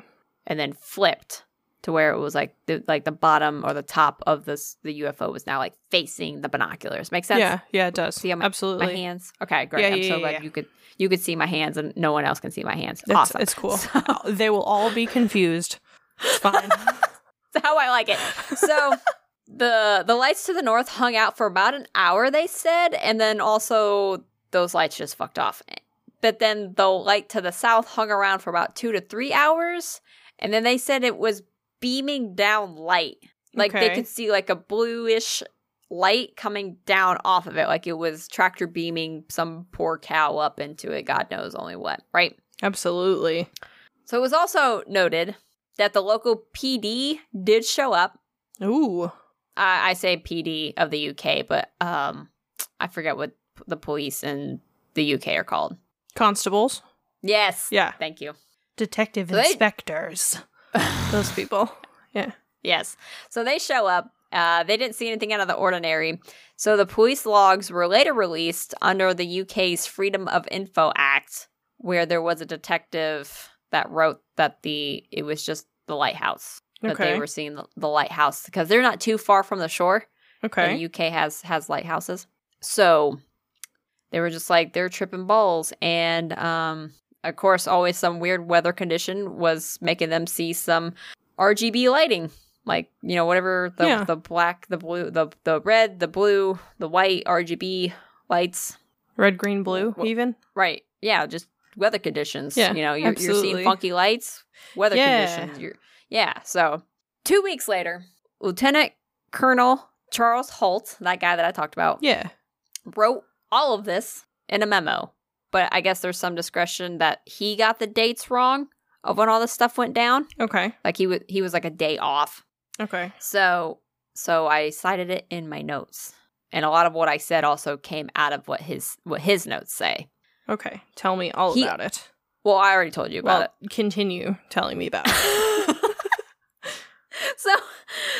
And then flipped to where it was like the, like the bottom or the top of this the U F O was now like facing the binoculars. Make sense? Yeah, yeah, it does. See how my, absolutely. My hands? Okay, great. Yeah, I'm yeah, so yeah, glad yeah. you could you could see my hands and no one else can see my hands. It's, awesome. It's cool. So, they will all be confused. It's fine. That's how I like it. So the the lights to the north hung out for about an hour, they said, and then also those lights just fucked off. But then the light to the south hung around for about two to three hours, and then they said it was beaming down light. Like okay. they could see like a bluish light coming down off of it, like it was tractor beaming some poor cow up into it, God knows only what, right? Absolutely. So it was also noted that the local P D did show up. Ooh. I, I say P D of the U K, but um, I forget what the police in the U K are called. Constables? Yes. Yeah. Thank you. Detective so inspectors. They... Those people. Yeah. Yes. So they show up. Uh, they didn't see anything out of the ordinary. So the police logs were later released under the U K's Freedom of Info Act, where there was a detective that wrote that the it was just the lighthouse. That okay. they were seeing the, the lighthouse because they're not too far from the shore. Okay. The U K has has lighthouses. So they were just like, they're tripping balls. And, um, of course, always some weird weather condition was making them see some R G B lighting. Like, you know, whatever the yeah. the black, the blue, the, the red, the blue, the white R G B lights. Red, green, blue well, even? Right. Yeah, just weather conditions. Yeah, you know, you're, you're seeing funky lights, weather yeah. conditions. You're, yeah, so two weeks later, Lieutenant Colonel Charles Halt, that guy that I talked about, yeah, wrote all of this in a memo. But I guess there's some discretion that he got the dates wrong of when all this stuff went down. Okay. Like he was he was like a day off. Okay. So so I cited it in my notes. And a lot of what I said also came out of what his what his notes say. Okay. Tell me all he, about it. Well, I already told you about well, it. Continue telling me about it. So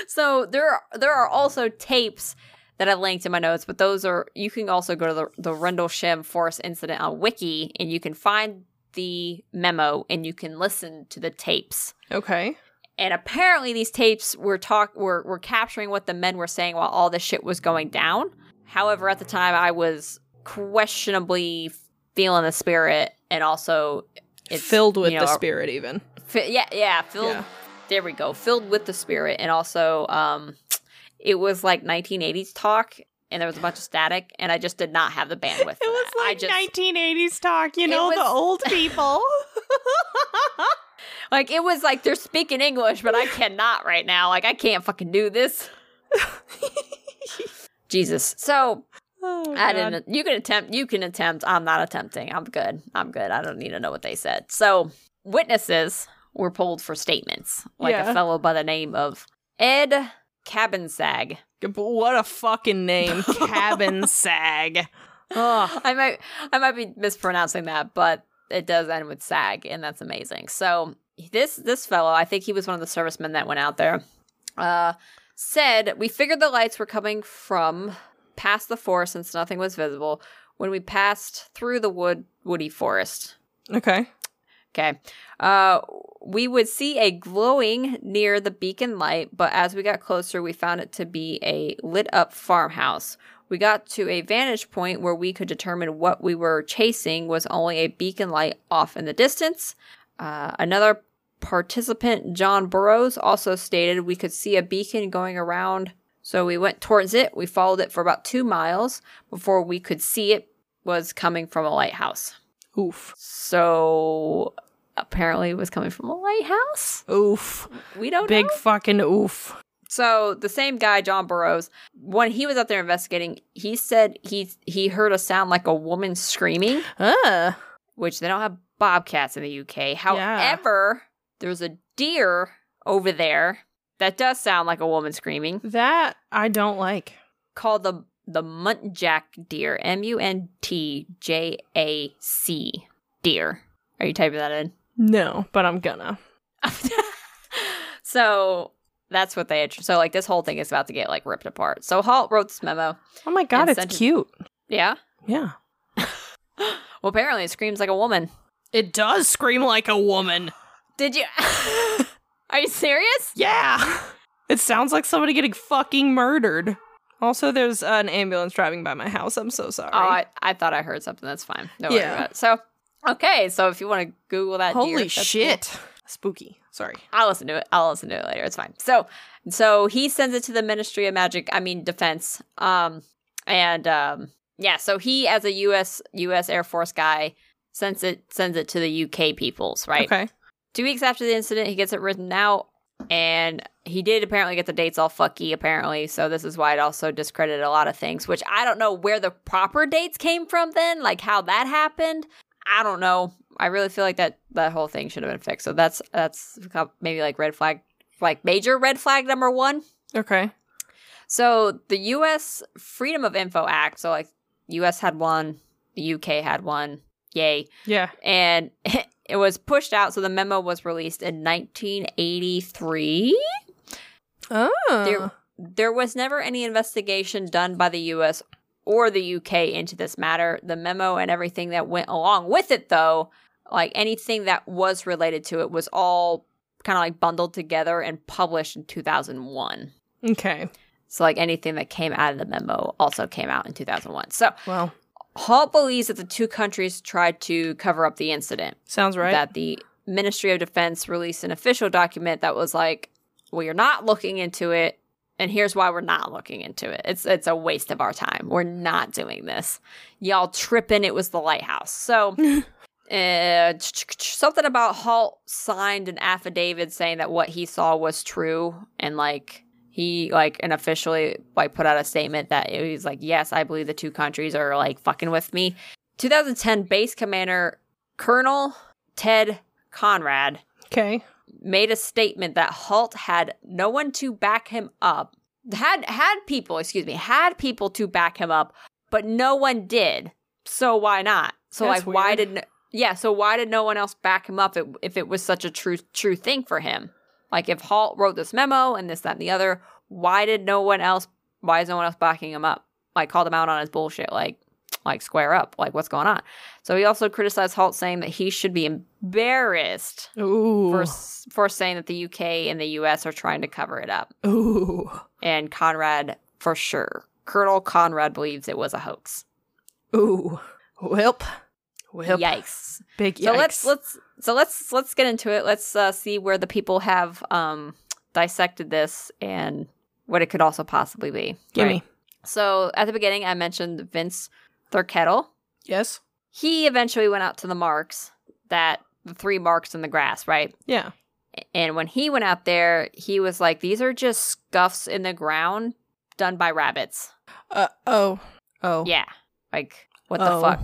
so there are, there are also tapes that I linked in my notes, but those are, you can also go to the, the Rendlesham Forest incident on Wiki and you can find the memo and you can listen to the tapes. Okay. And apparently these tapes were talk were were capturing what the men were saying while all this shit was going down. However, at the time I was questionably feeling the spirit and also it's filled with you know, the spirit even. Fi- yeah, yeah, filled yeah. There we go. Filled with the spirit and also um it was like nineteen eighties talk, and there was a bunch of static, and I just did not have the bandwidth. It was like just, nineteen eighties talk, you know, was, the old people. Like, it was like, they're speaking English, but I cannot right now. Like, I can't fucking do this. Jesus. So, oh, I didn't, you can attempt, you can attempt. I'm not attempting. I'm good. I'm good. I don't need to know what they said. So, witnesses were pulled for statements, like yeah. a fellow by the name of Ed Cabin Sag. What a fucking name. Cabin Sag. Oh, I might I might be mispronouncing that, but it does end with Sag, and that's amazing. So this this fellow, I think he was one of the servicemen that went out there, uh, said, "We figured the lights were coming from past the forest since nothing was visible when we passed through the wood woody forest." Okay. Okay. Uh, we would see a glowing near the beacon light, but as we got closer, we found it to be a lit-up farmhouse. We got to a vantage point where we could determine what we were chasing was only a beacon light off in the distance. Uh, another participant, John Burrows, also stated we could see a beacon going around, so we went towards it. We followed it for about two miles before we could see it was coming from a lighthouse. Oof. So apparently it was coming from a lighthouse. Oof. We don't Big know. Big fucking oof. So the same guy, John Burrows, when he was out there investigating, he said he he heard a sound like a woman screaming, uh. which they don't have bobcats in the U K. However, yeah. there's a deer over there that does sound like a woman screaming. That I don't like. Called the The Muntjac deer, M U N T J A C deer. Are you typing that in? No, but I'm gonna. So that's what they... So, like, this whole thing is about to get, like, ripped apart. So Halt wrote this memo. Oh, my God, it's cute. It... Yeah? Yeah. Well, apparently it screams like a woman. It does scream like a woman. Did you... Are you serious? Yeah. It sounds like somebody getting fucking murdered. Also, there's an ambulance driving by my house. I'm so sorry. Oh, I, I thought I heard something. That's fine. No worry yeah. about it. So, okay. So if you want to Google that. Holy deer, shit. Cool. Spooky. Sorry. I'll listen to it. I'll listen to it later. It's fine. So so he sends it to the Ministry of Magic, I mean, Defense. Um, and um, yeah, so he, as a U S U S Air Force guy, sends it sends it to the U K peoples, right? Okay. Two weeks after the incident, he gets it written out, and he did apparently get the dates all fucky, apparently, so this is why it also discredited a lot of things, which I don't know where the proper dates came from then, like how that happened. I don't know. I really feel like that, that whole thing should have been fixed. So that's that's maybe like red flag, like major red flag number one. Okay. So the U S Freedom of Info Act, so like U S had one, the U K had one, yay. Yeah. And it was pushed out, so the memo was released in nineteen eighty-three. Oh. There, there was never any investigation done by the U S or the U K into this matter. The memo and everything that went along with it, though, like anything that was related to it, was all kind of like bundled together and published in two thousand one. Okay. So like anything that came out of the memo also came out in two thousand one. So wow. Halt believes that the two countries tried to cover up the incident. Sounds right. That the Ministry of Defense released an official document that was like, well, you're not looking into it. And here's why we're not looking into it. It's it's a waste of our time. We're not doing this. Y'all tripping. It was the lighthouse. So uh, something about Halt signed an affidavit saying that what he saw was true. And like he like and officially like put out a statement that he's like, yes, I believe the two countries are like fucking with me. twenty ten base commander Colonel Ted Conrad. Okay. Made a statement that Halt had no one to back him up, had had people, excuse me, had people to back him up, but no one did. So why not? So That's like, weird. why did yeah? So why did no one else back him up if, if it was such a true true thing for him? Like if Halt wrote this memo and this, that, and the other, why did no one else? Why is no one else backing him up? Like called him out on his bullshit. Like like square up. Like what's going on? So he also criticized Halt, saying that he should be embarrassed Ooh. for for saying that the U K and the U S are trying to cover it up. Ooh. And Conrad, for sure. Colonel Conrad believes it was a hoax. Ooh. Welp. Welp. Yikes. Big yikes. So let's let's so let's let's get into it. Let's uh, see where the people have um, dissected this and what it could also possibly be. Gimme. Right? So at the beginning, I mentioned Vince Thurkettle. Yes. He eventually went out to the marks, that the three marks in the grass, right? Yeah. And when he went out there, he was like, these are just scuffs in the ground done by rabbits. Uh oh. Oh. Yeah. Like, what oh. the fuck?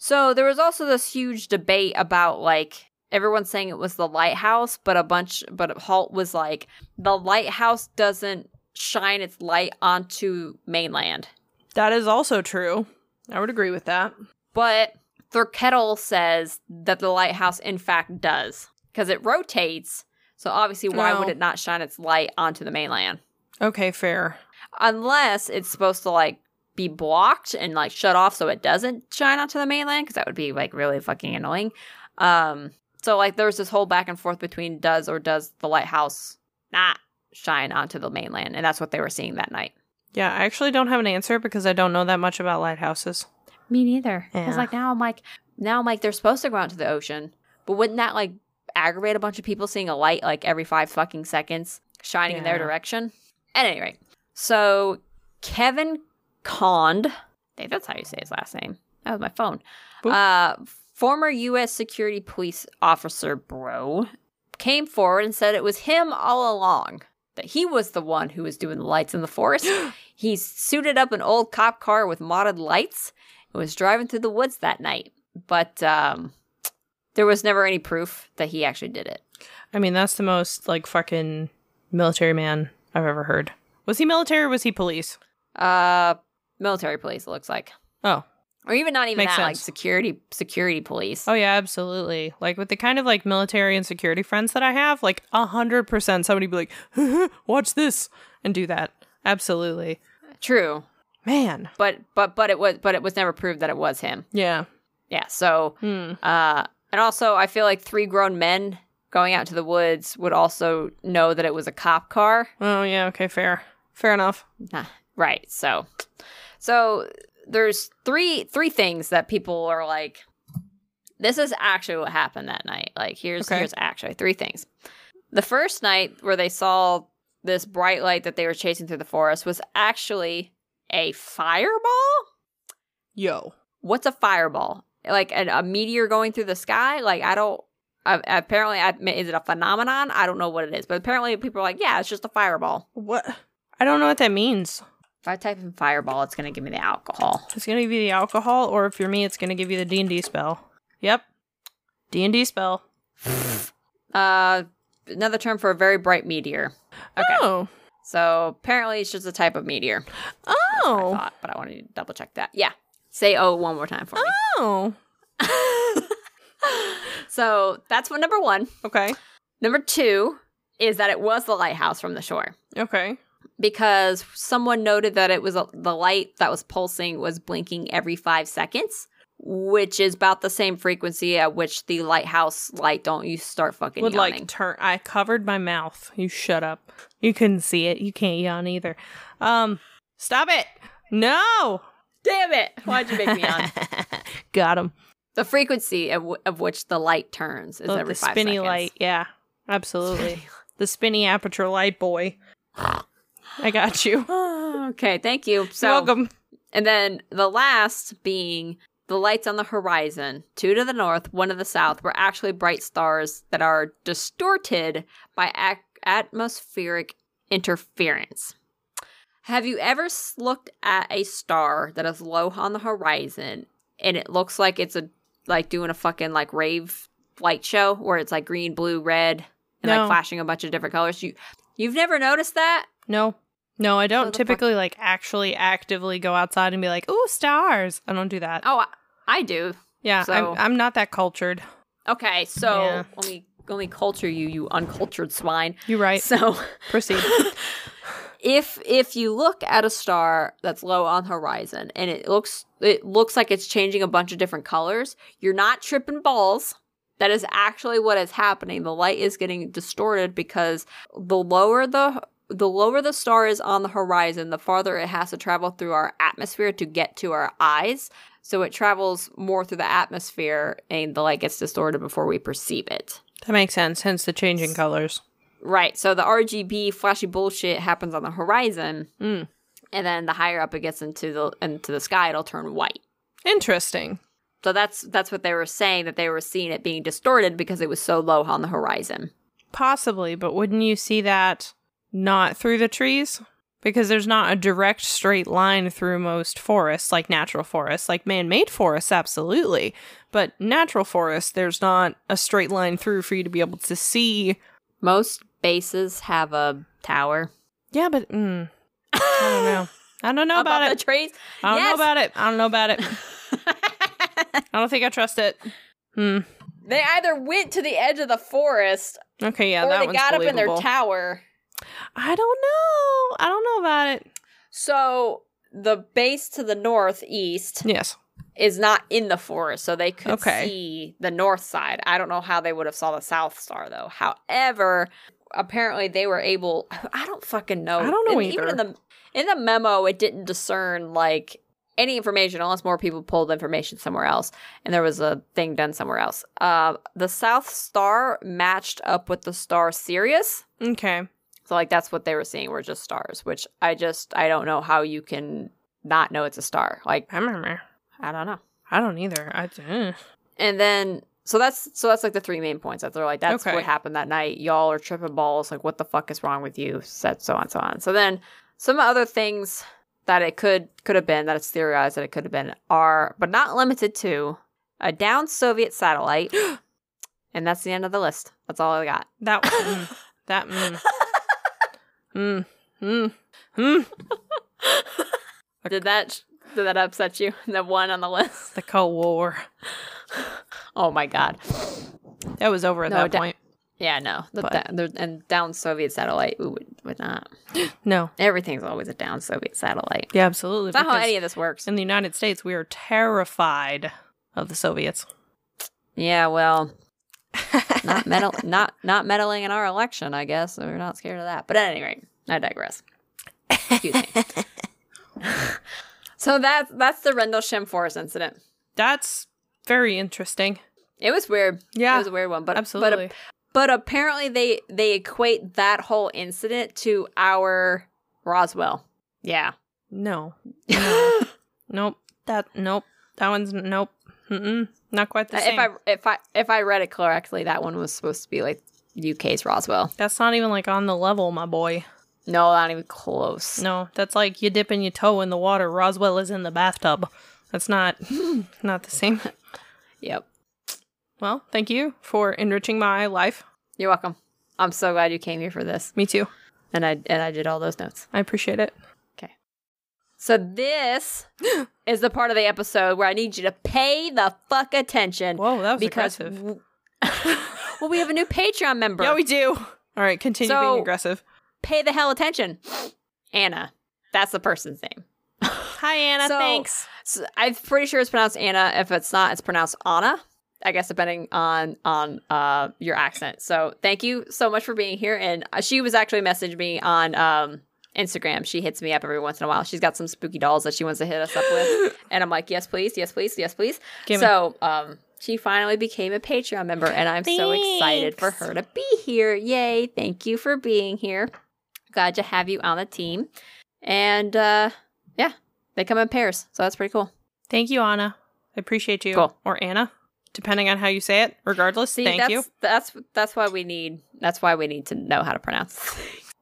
So there was also this huge debate about, like, everyone saying it was the lighthouse, but a bunch, but Halt was like, the lighthouse doesn't shine its light onto mainland. That is also true. I would agree with that. But Thurkettle says that the lighthouse, in fact, does. Because it rotates, so obviously why no. would it not shine its light onto the mainland? Okay, fair. Unless it's supposed to, like, be blocked and, like, shut off so it doesn't shine onto the mainland, because that would be, like, really fucking annoying. Um, so, like, there was this whole back and forth between does or does the lighthouse not shine onto the mainland, and that's what they were seeing that night. Yeah, I actually don't have an answer because I don't know that much about lighthouses. Me neither. Because, yeah. like, now I'm like, now I'm like, they're supposed to go out to the ocean. But wouldn't that, like, aggravate a bunch of people seeing a light, like, every five fucking seconds shining yeah. in their direction? At any rate. So, Kevin Conrad, I think that's how you say his last name. That was my phone. Uh, former U S security police officer, bro, came forward and said it was him all along. That he was the one who was doing the lights in the forest. He suited up an old cop car with modded lights. It was driving through the woods that night, but um, there was never any proof that he actually did it. I mean, that's the most, like, fucking military man I've ever heard. Was he military or was he police? Uh, military police, it looks like. Oh. Or even not even Makes that, sense. like security security police. Oh, yeah, absolutely. Like with the kind of like military and security friends that I have, like one hundred percent somebody be like, watch this and do that. Absolutely. True. Man. But but but it was but it was never proved that it was him. Yeah. Yeah. So hmm. uh, and also I feel like three grown men going out to the woods would also know that it was a cop car. Oh, yeah. OK, fair. Fair enough. Nah, right. So so. There's three three things that people are like, this is actually what happened that night. Like, here's okay. here's actually three things. The first night where they saw this bright light that they were chasing through the forest was actually a fireball? Yo. What's a fireball? Like, a, a meteor going through the sky? Like, I don't, I, apparently, I, is it a phenomenon? I don't know what it is. But apparently people are like, yeah, it's just a fireball. What? I don't know what that means. If I type in fireball, it's going to give me the alcohol. It's going to give you the alcohol, or if you're me, it's going to give you the D and D spell. Yep. D and D spell. uh, another term for a very bright meteor. Okay. Oh. So apparently it's just a type of meteor. Oh. That's what I thought, but I wanted to double check that. Yeah. Say oh one more time for me. Oh. So that's what number one. Okay. Number two is that it was the lighthouse from the shore. Okay. Because someone noted that it was a, the light that was pulsing was blinking every five seconds, which is about the same frequency at which the lighthouse light. Don't you start fucking would yawning. Like turn. I covered my mouth. You shut up. You couldn't see it. You can't yawn either. Um, stop it. No. Damn it. Why'd you make me yawn? Got him. The frequency of, w- of which the light turns is oh, every five seconds. The spinny light. Yeah, absolutely. The spinny aperture light boy. I got you. Okay, thank you. So, you're welcome. And then the last being the lights on the horizon, two to the north, one to the south, were actually bright stars that are distorted by ac- atmospheric interference. Have you ever looked at a star that is low on the horizon and it looks like it's a like doing a fucking like rave light show where it's like green, blue, red, and no. like flashing a bunch of different colors? You you've never noticed that? No. No, I don't typically, fuck? like, actually actively go outside and be like, ooh, stars. I don't do that. Oh, I, I do. Yeah, so. I'm, I'm not that cultured. Okay, so yeah. let me let me culture you, you uncultured swine. You're right. So proceed. If if you look at a star that's low on the horizon and it looks it looks like it's changing a bunch of different colors, you're not tripping balls. That is actually what is happening. The light is getting distorted because the lower the... The lower the star is on the horizon, the farther it has to travel through our atmosphere to get to our eyes. So it travels more through the atmosphere and the light gets distorted before we perceive it. That makes sense, hence the changing colors. Right. So the R G B flashy bullshit happens on the horizon. Mm. And then the higher up it gets into the into the sky, it'll turn white. Interesting. So that's that's what they were saying, that they were seeing it being distorted because it was so low on the horizon. Possibly, but wouldn't you see that... Not through the trees, because there's not a direct straight line through most forests, like natural forests, like man-made forests, absolutely. But natural forests, there's not a straight line through for you to be able to see. Most bases have a tower. Yeah, but mm, I don't know. I don't know about, about it. The trees? I don't yes. know about it. I don't know about it. I don't think I trust it. Hmm. They either went to the edge of the forest. Okay, yeah, or that they one's got believable. Up in their tower. I don't know. I don't know about it. So the base to the northeast yes. is not in the forest, so they could okay. see the north side. I don't know how they would have saw the south star, though. However, apparently they were able... I don't fucking know. I don't know and either. Even in the, in the memo, it didn't discern, like, any information, unless more people pulled information somewhere else, and there was a thing done somewhere else. Uh, the south star matched up with the star Sirius. Okay. So, like, that's what they were seeing were just stars, which I just, I don't know how you can not know it's a star. Like, I don't know. I don't either. I don't. And then, so that's, so that's like the three main points that they're like, that's okay. what happened that night. Y'all are tripping balls. Like, what the fuck is wrong with you? Said so on, so on. So then some other things that it could, could have been, that it's theorized that it could have been are, but not limited to a downed Soviet satellite. And that's the end of the list. That's all I got. That, mm, that, mm. Mm, mm, mm. Did that after that upset you, the one on the list. The Cold War. Oh, my God. That was over at no, that da- point. Yeah, no. The, the, and down Soviet satellite ooh, would, would not. No. Everything's always a down Soviet satellite. Yeah, absolutely. That's not how any of this works. In the United States, we are terrified of the Soviets. Yeah, well, not, meddle- not, not meddling in our election, I guess. So we're not scared of that. But at any rate, I digress. Excuse me. So that's that's the Rendlesham Forest incident. That's very interesting. It was weird. Yeah, it was a weird one. But absolutely. But, but apparently they they equate that whole incident to our Roswell. Yeah. No. no. Nope. That nope. That one's nope. Mm-mm. Not quite the uh, same. If I if I if I read it correctly, that one was supposed to be like U K's Roswell. That's not even like on the level, my boy. No, not even close. No, that's like you dipping your toe in the water. Roswell is in the bathtub. That's not not the same. Yep. Well, thank you for enriching my life. You're welcome. I'm so glad you came here for this. Me too. And I and I did all those notes. I appreciate it. Okay. So this is the part of the episode where I need you to pay the fuck attention. Whoa, that was aggressive. W- well, we have a new Patreon member. Yeah, we do. All right, continue so, being aggressive. Pay the hell attention. Anna. That's the person's name. Hi, Anna. So, thanks. So I'm pretty sure it's pronounced Anna. If it's not, it's pronounced Anna, I guess, depending on on uh, your accent. So thank you so much for being here. And she was actually messaging me on um, Instagram. She hits me up every once in a while. She's got some spooky dolls that she wants to hit us up with. And I'm like, yes, please. Yes, please. Yes, please. Give so um, she finally became a Patreon member. And I'm thanks. so excited for her to be here. Yay. Thank you for being here. Glad to have you on the team. And uh, yeah, they come in pairs. So that's pretty cool. Thank you, Anna. I appreciate you. Cool. Or Anna, depending on how you say it. Regardless, See, thank that's, you. That's that's why we need that's why we need to know how to pronounce things.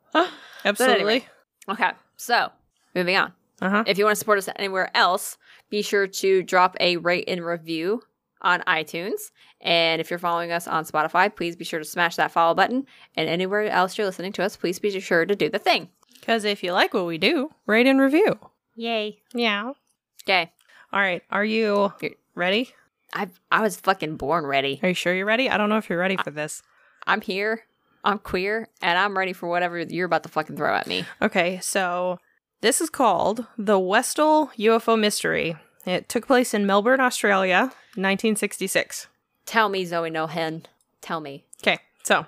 Absolutely. Anyway, okay. So moving on. Uh-huh. If you want to support us anywhere else, be sure to drop a rate and review on iTunes. And if you're following us on Spotify, please be sure to smash that follow button. And anywhere else you're listening to us, please be sure to do the thing. Because if you like what we do, rate and review. Yay. Yeah. Okay. All right. Are you ready? I I was fucking born ready. Are you sure you're ready? I don't know if you're ready for this. I'm here. I'm queer. And I'm ready for whatever you're about to fucking throw at me. Okay. So this is called The Westall U F O Mystery. It took place in Melbourne, Australia, nineteen sixty-six. Tell me, Zoe Nohen. Tell me. Okay, so,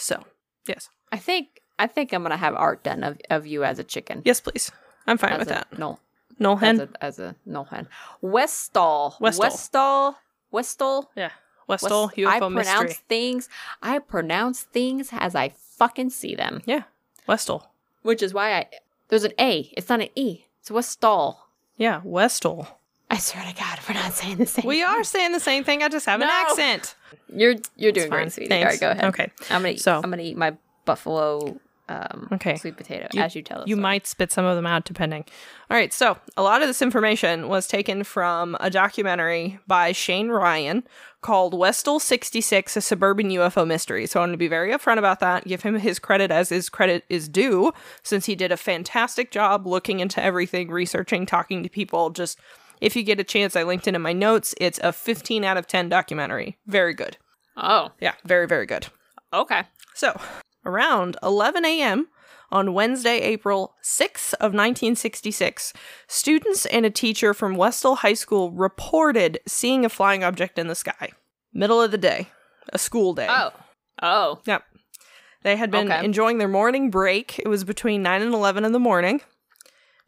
so, yes. I think I think I'm gonna have art done of, of you as a chicken. Yes, please. I'm fine as with that. No, Nohen as, as a Nohen. Westall. Westall. Westall. Westall. Yeah. Westall. West, U F O I mystery. I pronounce things. I pronounce things as I fucking see them. Yeah. Westall. Which is why I there's an A. It's not an E. It's Westall. Yeah. Westall. I swear to God, we're not saying the same. We thing. are saying the same thing. I just have no. an accent. You're you're That's doing fine. Great, sweetie. Thanks. All right, go ahead. Okay, I'm gonna eat, so I'm gonna eat my buffalo um, okay. sweet potato you, as you tell us. You so. might spit some of them out, depending. All right, so a lot of this information was taken from a documentary by Shane Ryan called Westall sixty-six: A Suburban U F O Mystery. So I'm going to be very upfront about that. Give him his credit as his credit is due, since he did a fantastic job looking into everything, researching, talking to people, just. If you get a chance, I linked it in my notes. It's a fifteen out of ten documentary. Very good. Oh. Yeah, very, very good. Okay. So, around eleven a.m. on Wednesday, April sixth of nineteen sixty-six, students and a teacher from Westall High School reported seeing a flying object in the sky. Middle of the day. A school day. Oh. Oh. Yep. They had been okay. enjoying their morning break. It was between nine and eleven in the morning.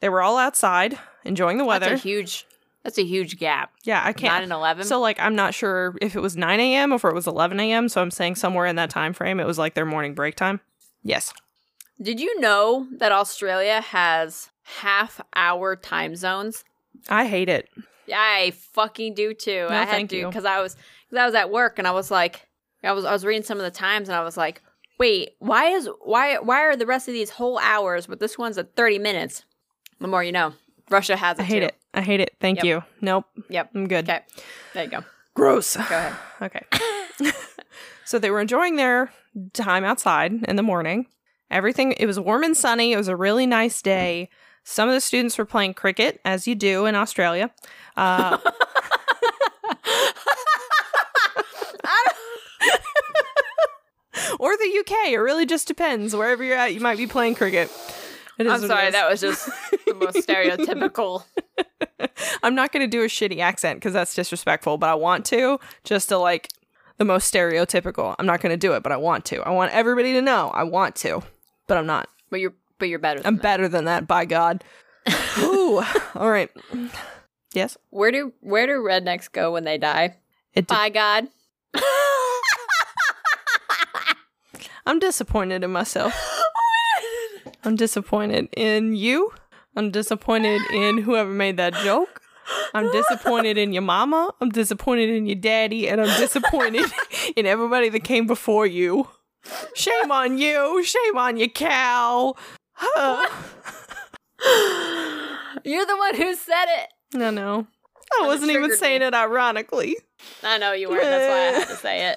They were all outside, enjoying the weather. That's a huge... That's a huge gap. Yeah, I can't. nine and eleven? So, like, I'm not sure if it was nine a.m. or if it was eleven a.m. So I'm saying somewhere in that time frame, it was like their morning break time. Yes. Did you know that Australia has half-hour time zones? I hate it. I fucking do, too. No, I had thank to, because I was because I was at work, and I was like... I was I was reading some of the times, and I was like, wait, why is why why are the rest of these whole hours, but this one's at thirty minutes? The more you know. Russia has it, I hate too. it. I hate it. Thank yep. you. Nope. Yep. I'm good. Okay. There you go. Gross. Go ahead. Okay. So they were enjoying their time outside in the morning. Everything, it was warm and sunny. It was a really nice day. Some of the students were playing cricket, as you do in Australia. Uh, or the U K. It really just depends. Wherever you're at, you might be playing cricket. It is I'm sorry, that was just the most stereotypical. I'm not going to do a shitty accent because that's disrespectful, but I want to, just to like the most stereotypical. I'm not going to do it, but I want to. I want everybody to know I want to, but I'm not. But you're but you're better than I'm that. better than that, by God. Ooh. All right. Yes. Where do where do rednecks go when they die? It de- by God. I'm disappointed in myself. I'm disappointed in you. I'm disappointed in whoever made that joke. I'm disappointed in your mama. I'm disappointed in your daddy. And I'm disappointed in everybody that came before you. Shame on you. Shame on your cow. Huh. You're the one who said it. No, no. I wasn't even saying me. it ironically. I know you weren't. That's why I had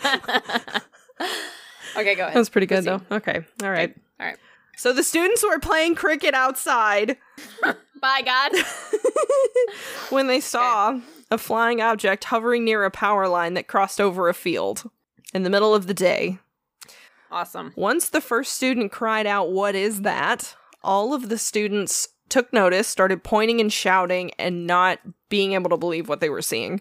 to say it. Okay, go ahead. That was pretty good, Proceed. though. Okay. All right. Okay. All right. So the students were playing cricket outside. By God. When they saw okay. a flying object hovering near a power line that crossed over a field in the middle of the day. Awesome. Once the first student cried out, "What is that?" all of the students took notice, started pointing and shouting, and not being able to believe what they were seeing.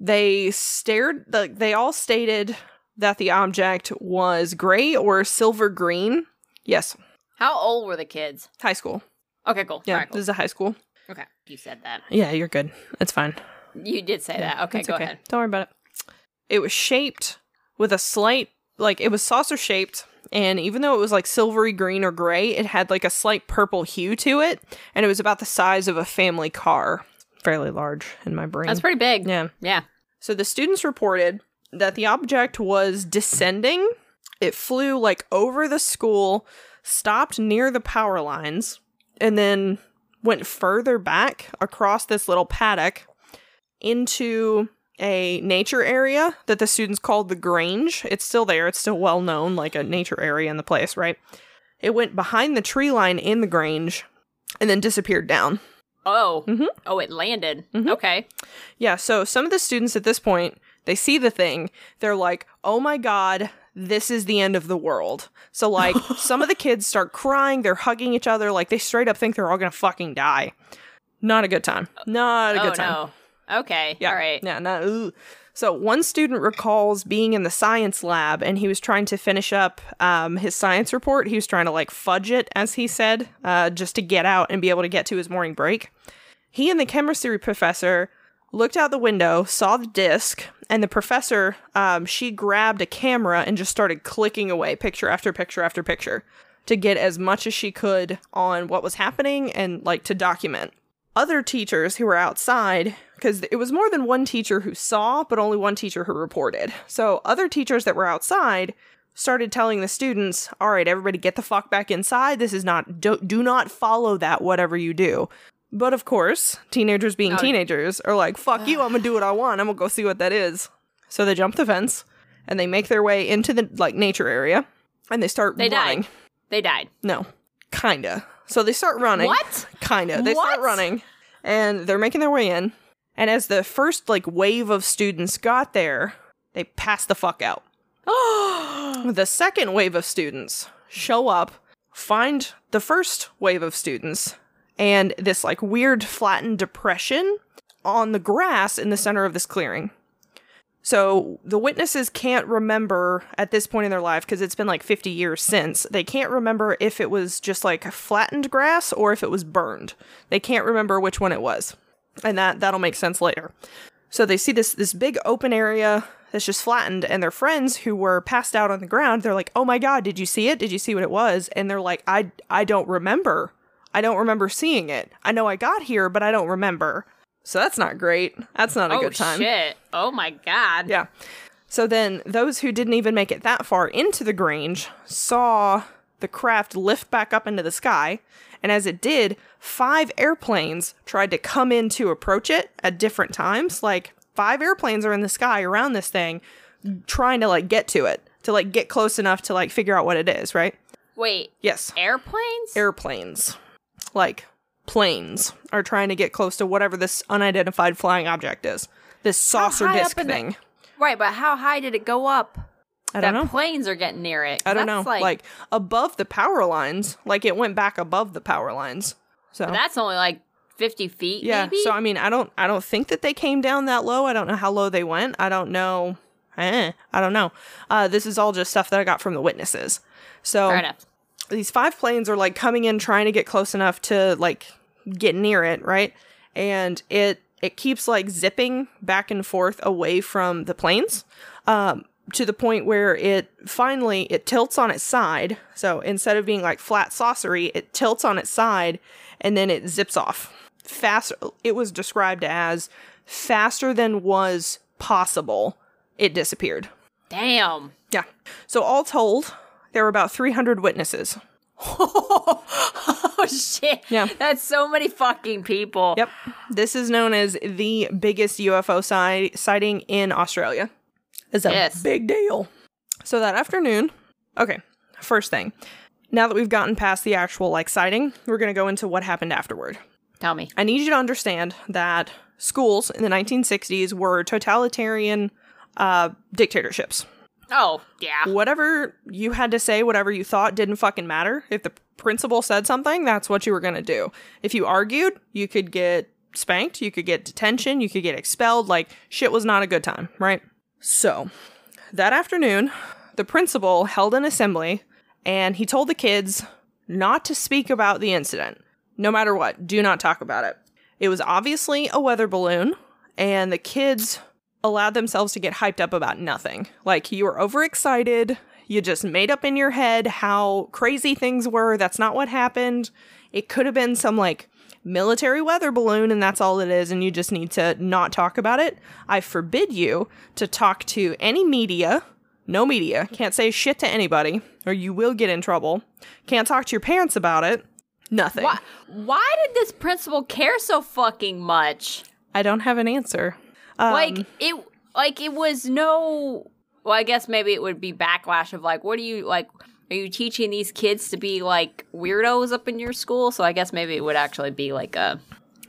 They stared, like, they all stated that the object was gray or silver green. Yes. How old were the kids? High school. Okay, cool. Yeah, right, cool. This is a high school. Okay, you said that. Yeah, you're good. That's fine. You did say yeah, that. Okay, go okay. ahead. Don't worry about it. It was shaped with a slight, like, it was saucer-shaped, and even though it was, like, silvery green or gray, it had, like, a slight purple hue to it, and it was about the size of a family car. Fairly large in my brain. That's pretty big. Yeah. Yeah. So the students reported that the object was descending. It flew, like, over the school, stopped near the power lines, and then went further back across this little paddock into a nature area that the students called the Grange. It's still there. It's still well known, like a nature area in the place, right? It went behind the tree line in the Grange and then disappeared down. Oh. Mm-hmm. Oh, it landed. Mm-hmm. Okay. Yeah, so some of the students at this point, they see the thing. They're like, oh my God, this is the end of the world. So, like, some of the kids start crying. They're hugging each other. Like, they straight up think they're all going to fucking die. Not a good time. Not a oh, good time. No. Okay. Yeah. All right. Yeah. Not, ooh. So, one student recalls being in the science lab, and he was trying to finish up um, his science report. He was trying to, like, fudge it, as he said, uh, just to get out and be able to get to his morning break. He and the chemistry professor looked out the window, saw the disc, and the professor, um, she grabbed a camera and just started clicking away picture after picture after picture to get as much as she could on what was happening and, like, to document. Other teachers who were outside, because it was more than one teacher who saw, but only one teacher who reported. So other teachers that were outside started telling the students, all right, everybody get the fuck back inside. This is not, do, do not follow that, whatever you do. But of course, teenagers being oh. teenagers are like, fuck you, I'm gonna do what I want. I'm gonna go see what that is. So they jump the fence and they make their way into the, like, nature area and they start they running. Died. They died. No. Kinda. So they start running. What? Kinda. They what? start running and they're making their way in. And as the first, like, wave of students got there, they passed the fuck out. The second wave of students show up, find the first wave of students, and this, like, weird flattened depression on the grass in the center of this clearing. So the witnesses can't remember at this point in their life, because it's been like fifty years since, they can't remember if it was just like flattened grass or if it was burned. They can't remember which one it was. And that, that'll make sense later. So they see this, this big open area that's just flattened, and their friends who were passed out on the ground, they're like, oh my God, did you see it? Did you see what it was? And they're like, I, I don't remember. I don't remember seeing it. I know I got here, but I don't remember. So that's not great. That's not a oh, good time. Oh, shit. Oh, my God. Yeah. So then those who didn't even make it that far into the Grange saw the craft lift back up into the sky. And as it did, five airplanes tried to come in to approach it at different times. Like, five airplanes are in the sky around this thing trying to, like, get to it, to, like, get close enough to, like, figure out what it is, right? Wait. Yes. Airplanes? Airplanes. Like, planes are trying to get close to whatever this unidentified flying object is. This saucer disc thing. The- right, but how high did it go up? I don't know. That planes are getting near it. I don't know. Like, like, above the power lines. Like, it went back above the power lines. So that's only, like, fifty feet, yeah, maybe? So, I mean, I don't I don't think that they came down that low. I don't know how low they went. I don't know. Eh, I don't know. Uh, this is all just stuff that I got from the witnesses. So, fair enough. These five planes are, like, coming in, trying to get close enough to, like, get near it, right? And it, it keeps, like, zipping back and forth away from the planes. Um... to the point where it finally, it tilts on its side. So instead of being like flat saucery, it tilts on its side and then it zips off. Fast, it was described as faster than was possible. It disappeared. Damn. Yeah. So all told, there were about three hundred witnesses. Oh, shit. Yeah. That's so many fucking people. Yep. This is known as the biggest U F O si- sighting in Australia. It's a yes. big deal. So that afternoon, okay, first thing. Now that we've gotten past the actual, like, sighting, we're going to go into what happened afterward. Tell me. I need you to understand that schools in the nineteen sixties were totalitarian uh, dictatorships. Oh, yeah. Whatever you had to say, whatever you thought didn't fucking matter. If the principal said something, that's what you were going to do. If you argued, you could get spanked, you could get detention, you could get expelled. Like, shit was not a good time, right? So, that afternoon, the principal held an assembly, and he told the kids not to speak about the incident. No matter what, do not talk about it. It was obviously a weather balloon, and the kids allowed themselves to get hyped up about nothing. Like, you were overexcited, you just made up in your head how crazy things were, that's not what happened. It could have been some, like, military weather balloon, and that's all it is, and you just need to not talk about it. I forbid you to talk to any media. No media. Can't say shit to anybody, or you will get in trouble. Can't talk to your parents about it. Nothing. Why, why did this principal care so fucking much? I don't have an answer. Um, like, it like it was no... Well, I guess maybe it would be backlash of, like, what are you, like... Are you teaching these kids to be, like, weirdos up in your school? So I guess maybe it would actually be, like, a,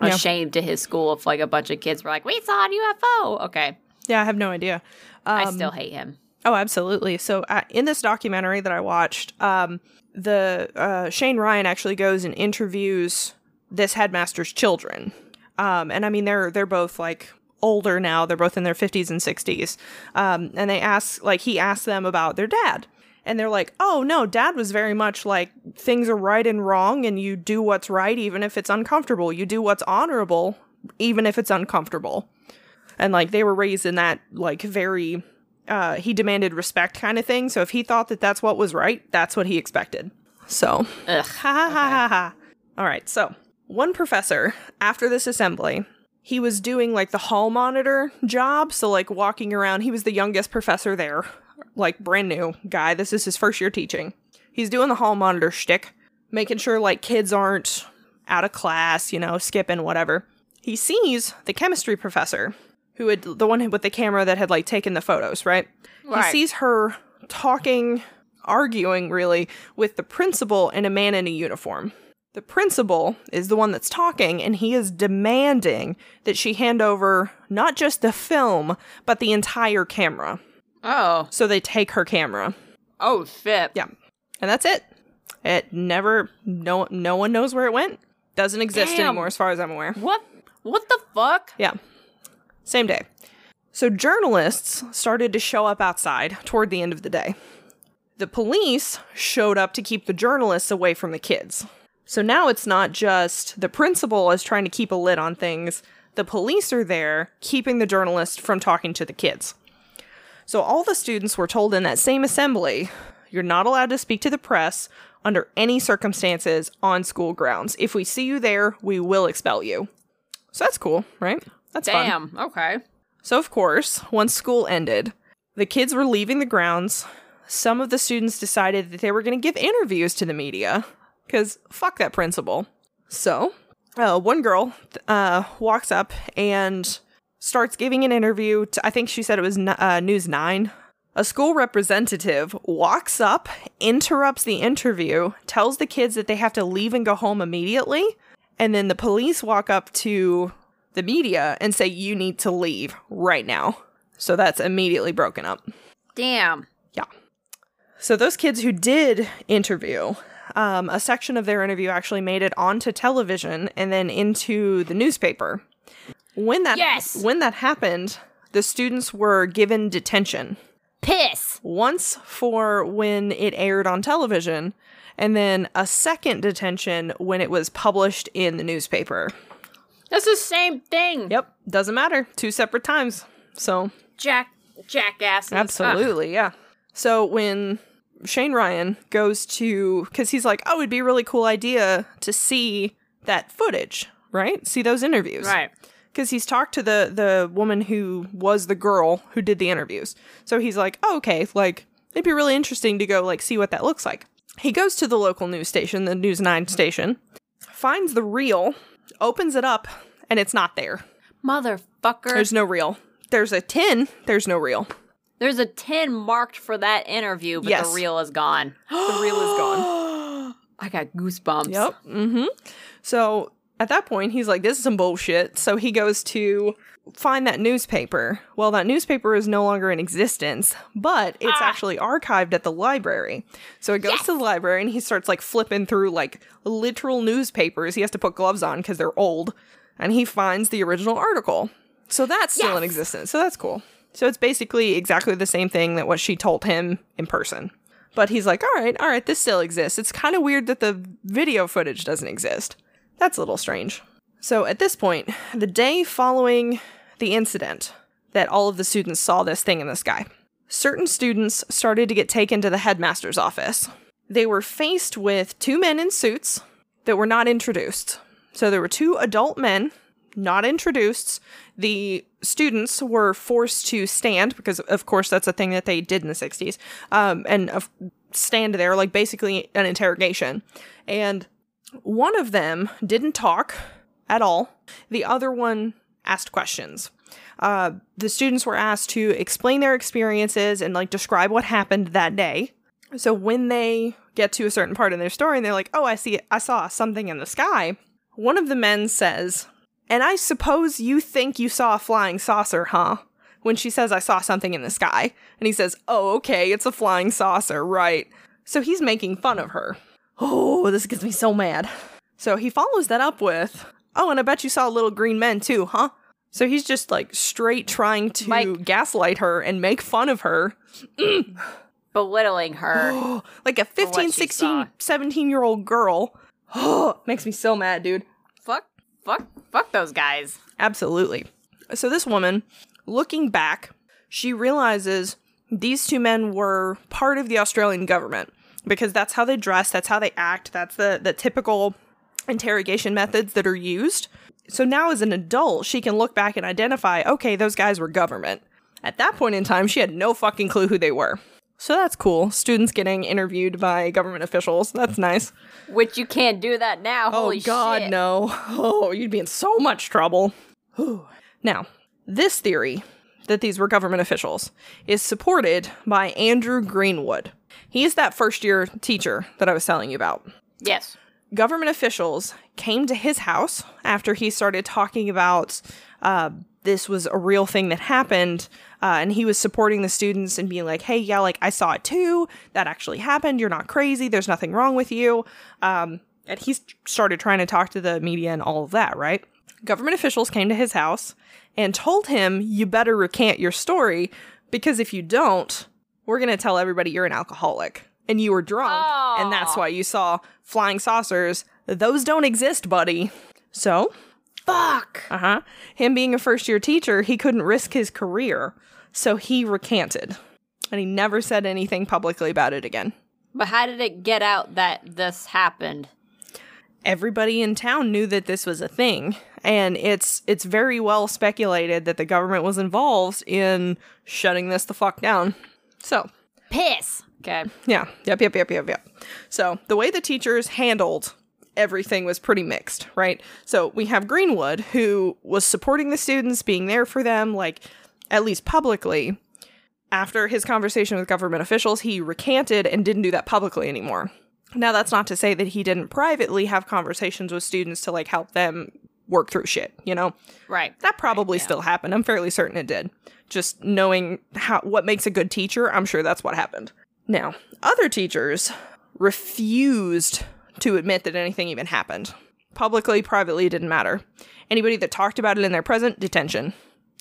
a yeah. shame to his school if, like, a bunch of kids were like, we saw a U F O! Okay. Yeah, I have no idea. Um, I still hate him. Oh, absolutely. So uh, in this documentary that I watched, um, the uh, Shane Ryan actually goes and interviews this headmaster's children. Um, and, I mean, they're they're both, like... older now. They're both in their fifties and sixties. Um, and they ask, like, he asked them about their dad. And they're like, oh, no, dad was very much like, things are right and wrong, and you do what's right, even if it's uncomfortable. You do what's honorable, even if it's uncomfortable. And, like, they were raised in that, like, very, uh, he demanded respect kind of thing. So if he thought that that's what was right, that's what he expected. So, ugh. Ha ha ha ha ha. All right. So one professor, after this assembly, he was doing, like, the hall monitor job, so, like, walking around. He was the youngest professor there, like, brand new guy. This is his first year teaching. He's doing the hall monitor shtick, making sure, like, kids aren't out of class, you know, skipping, whatever. He sees the chemistry professor, who had, the one with the camera that had, like, taken the photos, right? Right. He sees her talking, arguing, really, with the principal and a man in a uniform. The principal is the one that's talking, and he is demanding that she hand over not just the film, but the entire camera. Oh. So they take her camera. Oh, shit. Yeah. And that's it. It never, no no one knows where it went. Doesn't exist Damn. anymore, as far as I'm aware. What? What the fuck? Yeah. Same day. So journalists started to show up outside toward the end of the day. The police showed up to keep the journalists away from the kids. So now it's not just the principal is trying to keep a lid on things. The police are there keeping the journalist from talking to the kids. So all the students were told in that same assembly, you're not allowed to speak to the press under any circumstances on school grounds. If we see you there, we will expel you. So that's cool, right? That's Damn, fun. Okay. So of course, once school ended, the kids were leaving the grounds. Some of the students decided that they were going to give interviews to the media. Because fuck that principal. So, uh, one girl uh, walks up and starts giving an interview to, I think she said it was uh, News nine. A school representative walks up, interrupts the interview, tells the kids that they have to leave and go home immediately, and then the police walk up to the media and say, you need to leave right now. So that's immediately broken up. Damn. Yeah. So those kids who did interview, um, a section of their interview actually made it onto television and then into the newspaper. When that yes! when that happened, the students were given detention. Piss. Once for when it aired on television, and then a second detention when it was published in the newspaper. That's the same thing. Yep. Doesn't matter. Two separate times. So Jack jackasses. Absolutely, Ugh. yeah. So when Shane Ryan goes to, because he's like, oh, it'd be a really cool idea to see that footage, right? See those interviews. Right. Because he's talked to the, the woman who was the girl who did the interviews. So he's like, oh, okay, like, it'd be really interesting to go, like, see what that looks like. He goes to the local news station, the News nine station, finds the reel, opens it up, and it's not there. Motherfucker. There's no reel. There's a tin. There's no reel. There's a tin marked for that interview, but yes. the reel is gone. The reel is gone. I got goosebumps. Yep. Mm-hmm. So at that point, he's like, this is some bullshit. So he goes to find that newspaper. Well, that newspaper is no longer in existence, but it's ah. actually archived at the library. So he goes yes. to the library and he starts like flipping through like literal newspapers. He has to put gloves on because they're old. And he finds the original article. So that's still yes. in existence. So that's cool. So it's basically exactly the same thing that what she told him in person. But he's like, all right, all right, this still exists. It's kind of weird that the video footage doesn't exist. That's a little strange. So at this point, the day following the incident that all of the students saw this thing in the sky, certain students started to get taken to the headmaster's office. They were faced with two men in suits that were not introduced. So there were two adult men not introduced. The students were forced to stand because, of course, that's a thing that they did in the sixties, um, and uh, stand there like basically an interrogation. And one of them didn't talk at all. The other one asked questions. Uh, the students were asked to explain their experiences and like describe what happened that day. So when they get to a certain part in their story and they're like, "Oh, I see, I saw something in the sky," one of the men says, "And I suppose you think you saw a flying saucer, huh?" When she says, "I saw something in the sky." And he says, "Oh, okay, it's a flying saucer, right?" So he's making fun of her. Oh, this gets me so mad. So he follows that up with, "Oh, and I bet you saw little green men too, huh?" So he's just like straight trying to like, gaslight her and make fun of her. Mm. Belittling her. Like a fifteen, sixteen, seventeen-year-old girl. Oh, makes me so mad, dude. Fuck, fuck those guys. Absolutely. So this woman, looking back, she realizes these two men were part of the Australian government because that's how they dress, that's how they act, that's the, the typical interrogation methods that are used. So now as an adult, she can look back and identify, okay, those guys were government. At that point in time, she had no fucking clue who they were. So that's cool. Students getting interviewed by government officials. That's nice. Which you can't do that now. Oh, holy God, shit. No. Oh, you'd be in so much trouble. Whew. Now, this theory that these were government officials is supported by Andrew Greenwood. He is that first-year teacher that I was telling you about. Yes. Government officials came to his house after he started talking about uh, this was a real thing that happened, uh, and he was supporting the students and being like, hey, yeah, like, I saw it too. That actually happened. You're not crazy. There's nothing wrong with you. Um, and he started trying to talk to the media and all of that, right? Government officials came to his house and told him, you better recant your story, because if you don't, we're going to tell everybody you're an alcoholic. And you were drunk, oh. and that's why you saw flying saucers. Those don't exist, buddy. So, fuck. Uh-huh. Him being a first-year teacher, he couldn't risk his career, so he recanted. And he never said anything publicly about it again. But how did it get out that this happened? Everybody in town knew that this was a thing, and it's it's very well speculated that the government was involved in shutting this the fuck down. So. Piss. Okay. Yeah. Yep, yep, yep, yep, yep. So the way the teachers handled everything was pretty mixed, right? So we have Greenwood, who was supporting the students, being there for them, like, at least publicly. After his conversation with government officials, he recanted and didn't do that publicly anymore. Now, that's not to say that he didn't privately have conversations with students to, like, help them work through shit, you know? Right. That probably right, yeah. still happened. I'm fairly certain it did. Just knowing how what makes a good teacher, I'm sure that's what happened. Now, other teachers refused to admit that anything even happened. Publicly, privately, it didn't matter. Anybody that talked about it in their present, detention.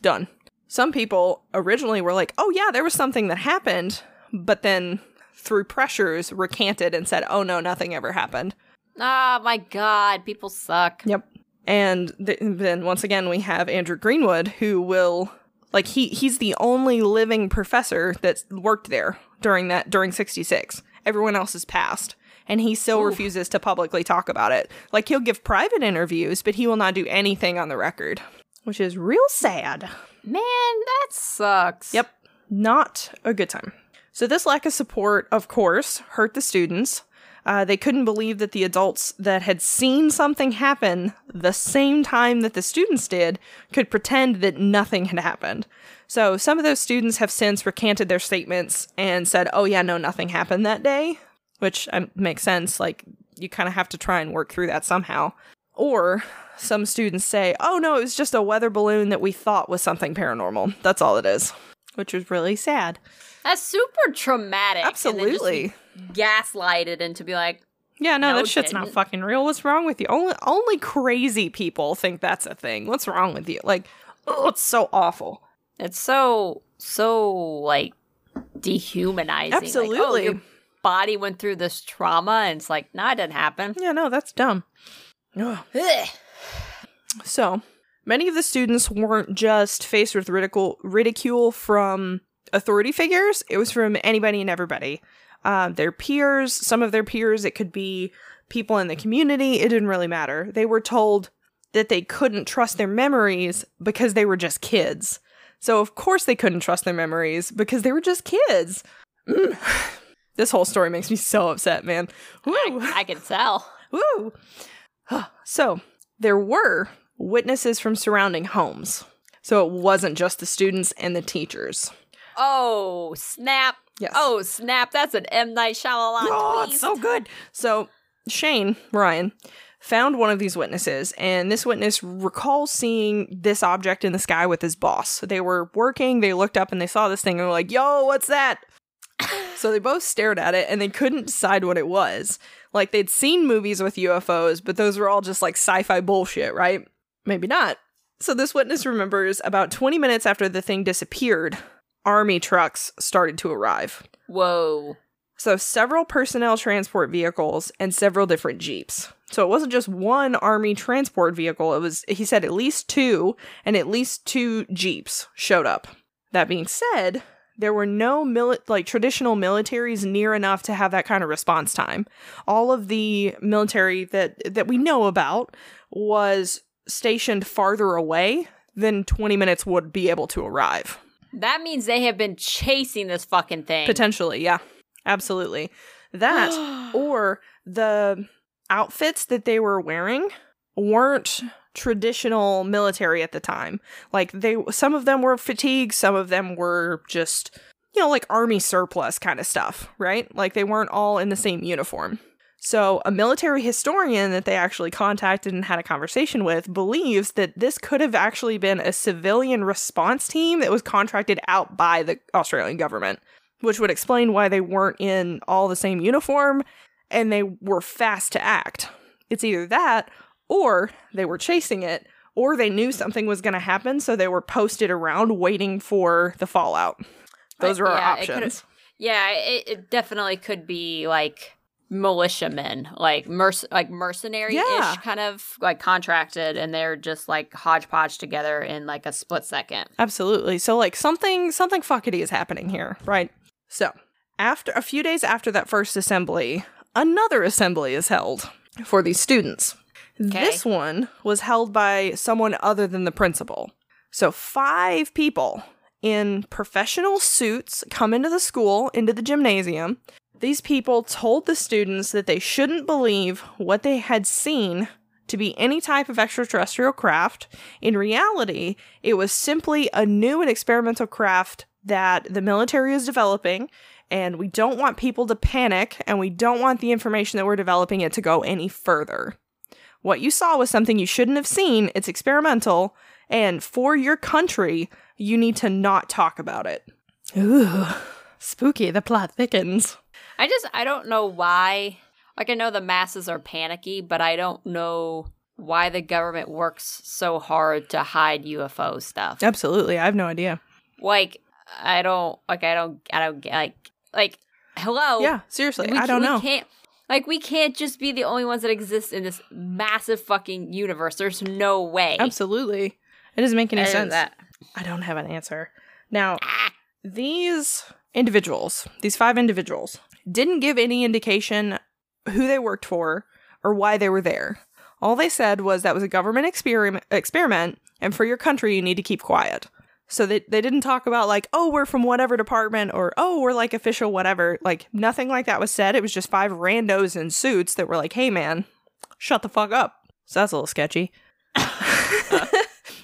Done. Some people originally were like, oh, yeah, there was something that happened, but then through pressures recanted and said, oh, no, nothing ever happened. Oh, my God. People suck. Yep. And th- then once again, we have Andrew Greenwood, who will like he he's the only living professor that worked there during that during sixty-six. Everyone else is passed. And he still Ooh. refuses to publicly talk about it. Like, he'll give private interviews, but he will not do anything on the record, which is real sad. Man, that sucks. Yep. Not a good time. So this lack of support, of course, hurt the students. Uh, they couldn't believe that the adults that had seen something happen the same time that the students did could pretend that nothing had happened. So some of those students have since recanted their statements and said, oh, yeah, no, nothing happened that day. Which um, makes sense. Like, you kind of have to try and work through that somehow. Or some students say, oh, no, it was just a weather balloon that we thought was something paranormal. That's all it is. Which is really sad. That's super traumatic. Absolutely. And gaslighted and to be like, yeah, no, no that shit's didn't. not fucking real. What's wrong with you? Only only crazy people think that's a thing. What's wrong with you? Like, oh, it's so awful. It's so, so, like, dehumanizing. Absolutely. Like, oh, you're- body went through this trauma and it's like, nah, it didn't happen. Yeah, no, that's dumb. So, many of the students weren't just faced with ridicule, ridicule from authority figures. It was from anybody and everybody. Uh, their peers, some of their peers, it could be people in the community. It didn't really matter. They were told that they couldn't trust their memories because they were just kids. So, of course, they couldn't trust their memories because they were just kids. Mm. This whole story makes me so upset, man. Woo. I, I can tell. Woo. So, there were witnesses from surrounding homes. So, it wasn't just the students and the teachers. Oh, snap. Yes. Oh, snap. That's an M. Night Shyamalan. Oh, please. It's so good. So, Shane Ryan found one of these witnesses, and this witness recalls seeing this object in the sky with his boss. So they were working, they looked up, and they saw this thing, and were like, yo, what's that? So they both stared at it, and they couldn't decide what it was. Like, they'd seen movies with U F Os, but those were all just, like, sci-fi bullshit, right? Maybe not. So this witness remembers about twenty minutes after the thing disappeared, army trucks started to arrive. Whoa. So several personnel transport vehicles and several different Jeeps. So it wasn't just one army transport vehicle. It was, he said, at least two, and at least two Jeeps showed up. That being said, there were no mili- like traditional militaries near enough to have that kind of response time. All of the military that, that we know about was stationed farther away than twenty minutes would be able to arrive. That means they have been chasing this fucking thing. Potentially, yeah. Absolutely. That or the outfits that they were wearing weren't traditional military at the time. Like, they, some of them were fatigued, some of them were just, you know, like army surplus kind of stuff, right? Like, they weren't all in the same uniform. So a military historian that they actually contacted and had a conversation with believes that this could have actually been a civilian response team that was contracted out by the Australian government, which would explain why they weren't in all the same uniform and they were fast to act. It's either that, or they were chasing it, or they knew something was going to happen, so they were posted around waiting for the fallout. Those were yeah, our options. It yeah, it, it definitely could be, like, militiamen, like, merc- like mercenary-ish yeah. kind of, like, contracted, and they're just, like, hodgepodge together in, like, a split second. Absolutely. So, like, something, something fuckity is happening here, right? So, after a few days after that first assembly, another assembly is held for these students. Okay. This one was held by someone other than the principal. So five people in professional suits come into the school, into the gymnasium. These people told the students that they shouldn't believe what they had seen to be any type of extraterrestrial craft. In reality, it was simply a new and experimental craft that the military is developing, and we don't want people to panic, and we don't want the information that we're developing it to go any further. What you saw was something you shouldn't have seen. It's experimental, and for your country, you need to not talk about it. Ooh, spooky. The plot thickens. I just, I don't know why. Like, I know the masses are panicky, but I don't know why the government works so hard to hide U F O stuff. Absolutely. I have no idea. Like, I don't, like, I don't, I don't, like, like, hello. Yeah, seriously. We, I don't we know. Can't, like, we can't just be the only ones that exist in this massive fucking universe. There's no way. Absolutely. It doesn't make any sense. That. I don't have an answer. Now, ah. these individuals, these five individuals, didn't give any indication who they worked for or why they were there. All they said was that was a government experiment, experiment, and for your country, you need to keep quiet. So they, they didn't talk about, like, oh, we're from whatever department, or, oh, we're, like, official whatever. Like, nothing like that was said. It was just five randos in suits that were like, hey, man, shut the fuck up. So that's a little sketchy.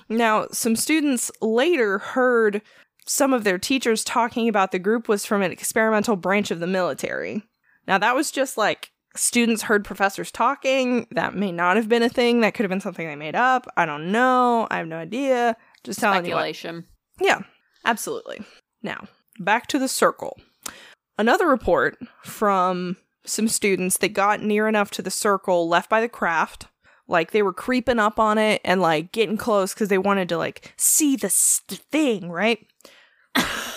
Now, some students later heard some of their teachers talking about the group was from an experimental branch of the military. Now, that was just, like, students heard professors talking. That may not have been a thing. That could have been something they made up. I don't know. I have no idea. Just telling you. Speculation. Yeah, absolutely. Now, back to the circle. Another report from some students that got near enough to the circle left by the craft, like, they were creeping up on it and, like, getting close because they wanted to, like, see the st- thing, right?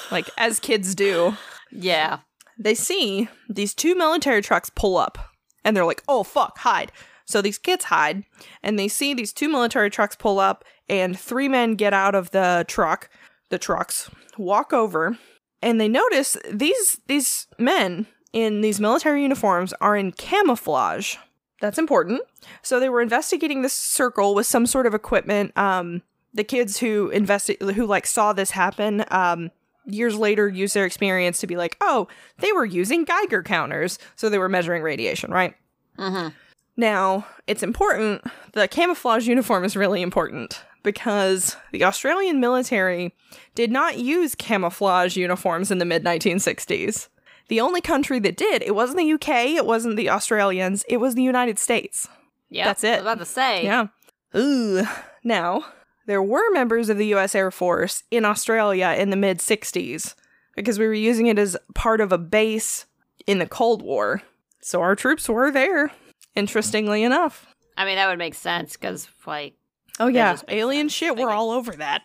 Like, as kids do. Yeah. They see these two military trucks pull up, and they're like, oh, fuck, hide. So these kids hide, and they see these two military trucks pull up, and three men get out of the truck, the trucks, walk over, and they notice these these men in these military uniforms are in camouflage. That's important. So they were investigating this circle with some sort of equipment. Um, the kids who investi- who like saw this happen um, years later used their experience to be like, oh, they were using Geiger counters. So they were measuring radiation, right? Mm-hmm. Now, it's important. The camouflage uniform is really important because the Australian military did not use camouflage uniforms in the mid nineteen sixties. The only country that did, it wasn't the U K, it wasn't the Australians, it was the United States. Yeah, that's it. I was about to say. Yeah. Ooh. Now, there were members of the U S Air Force in Australia in the mid sixties because we were using it as part of a base in the Cold War. So our troops were there, interestingly enough. I mean, that would make sense because, like... Oh, yeah. Alien shit, we're all over that.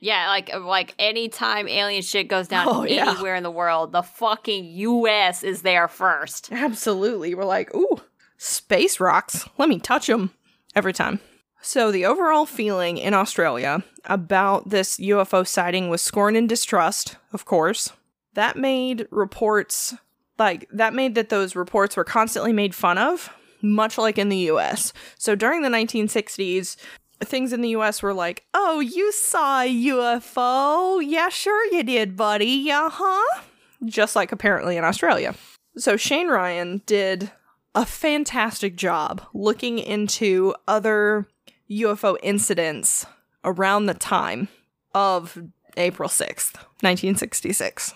Yeah, like like any time alien shit goes down oh, anywhere yeah. in the world, the fucking U S is there first. Absolutely. We're like, ooh, space rocks. Let me touch them every time. So the overall feeling in Australia about this U F O sighting was scorn and distrust, of course. That made reports, like, that made that those reports were constantly made fun of, much like in the U S. So during the nineteen sixties... things in the U S were like, oh, you saw a U F O. Yeah, sure you did, buddy. Yeah, huh? Just like apparently in Australia. So Shane Ryan did a fantastic job looking into other U F O incidents around the time of April sixth, nineteen sixty-six.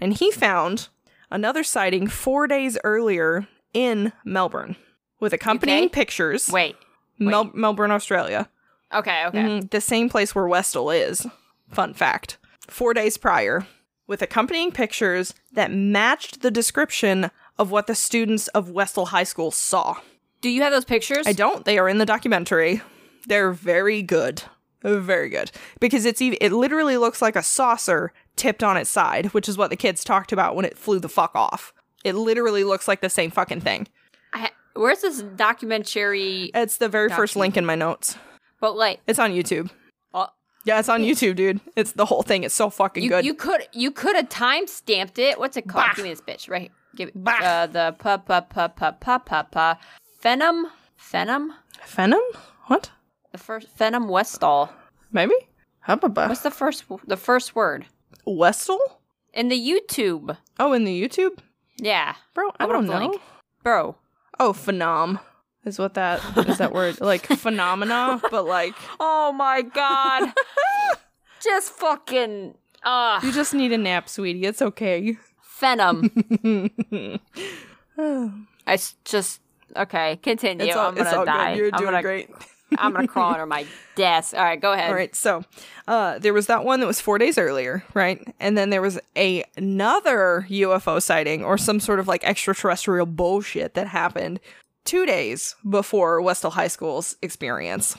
And he found another sighting four days earlier in Melbourne with accompanying okay. pictures. Wait. Mel- Melbourne, Australia. Okay, okay. Mm-hmm. The same place where Westall is. Fun fact. Four days prior, with accompanying pictures that matched the description of what the students of Westall High School saw. Do you have those pictures? I don't. They are in the documentary. They're very good. Very good. Because it's e- it literally looks like a saucer tipped on its side, which is what the kids talked about when it flew the fuck off. It literally looks like the same fucking thing. I ha- Where's this documentary? It's the very docu- first link in my notes. But like, it's on YouTube. Uh, yeah, it's on YouTube, dude. It's the whole thing. It's so fucking you, good. You could you could have time stamped it. What's it called? Bah. Give me this bitch right. Give me uh, the pa pa pa pa pa pa pa Phenom Phenom Phenom. What? The first Phenom Westall. Maybe. Hubba. What's the first the first word? Westall. In the YouTube. Oh, in the YouTube. Yeah, bro. I, I don't know, link. Bro. Oh, phenom is what that is that word. Like, phenomena, but like... Oh, my God. Just fucking... Ugh. You just need a nap, sweetie. It's okay. Phenom. I just... Okay, continue. It's all, I'm gonna it's all die. Good. You're I'm doing gonna, great. I'm gonna crawl under my desk. All right, go ahead. All right, so uh, there was that one that was four days earlier, right? And then there was a, another U F O sighting or some sort of like extraterrestrial bullshit that happened two days before Westall High School's experience.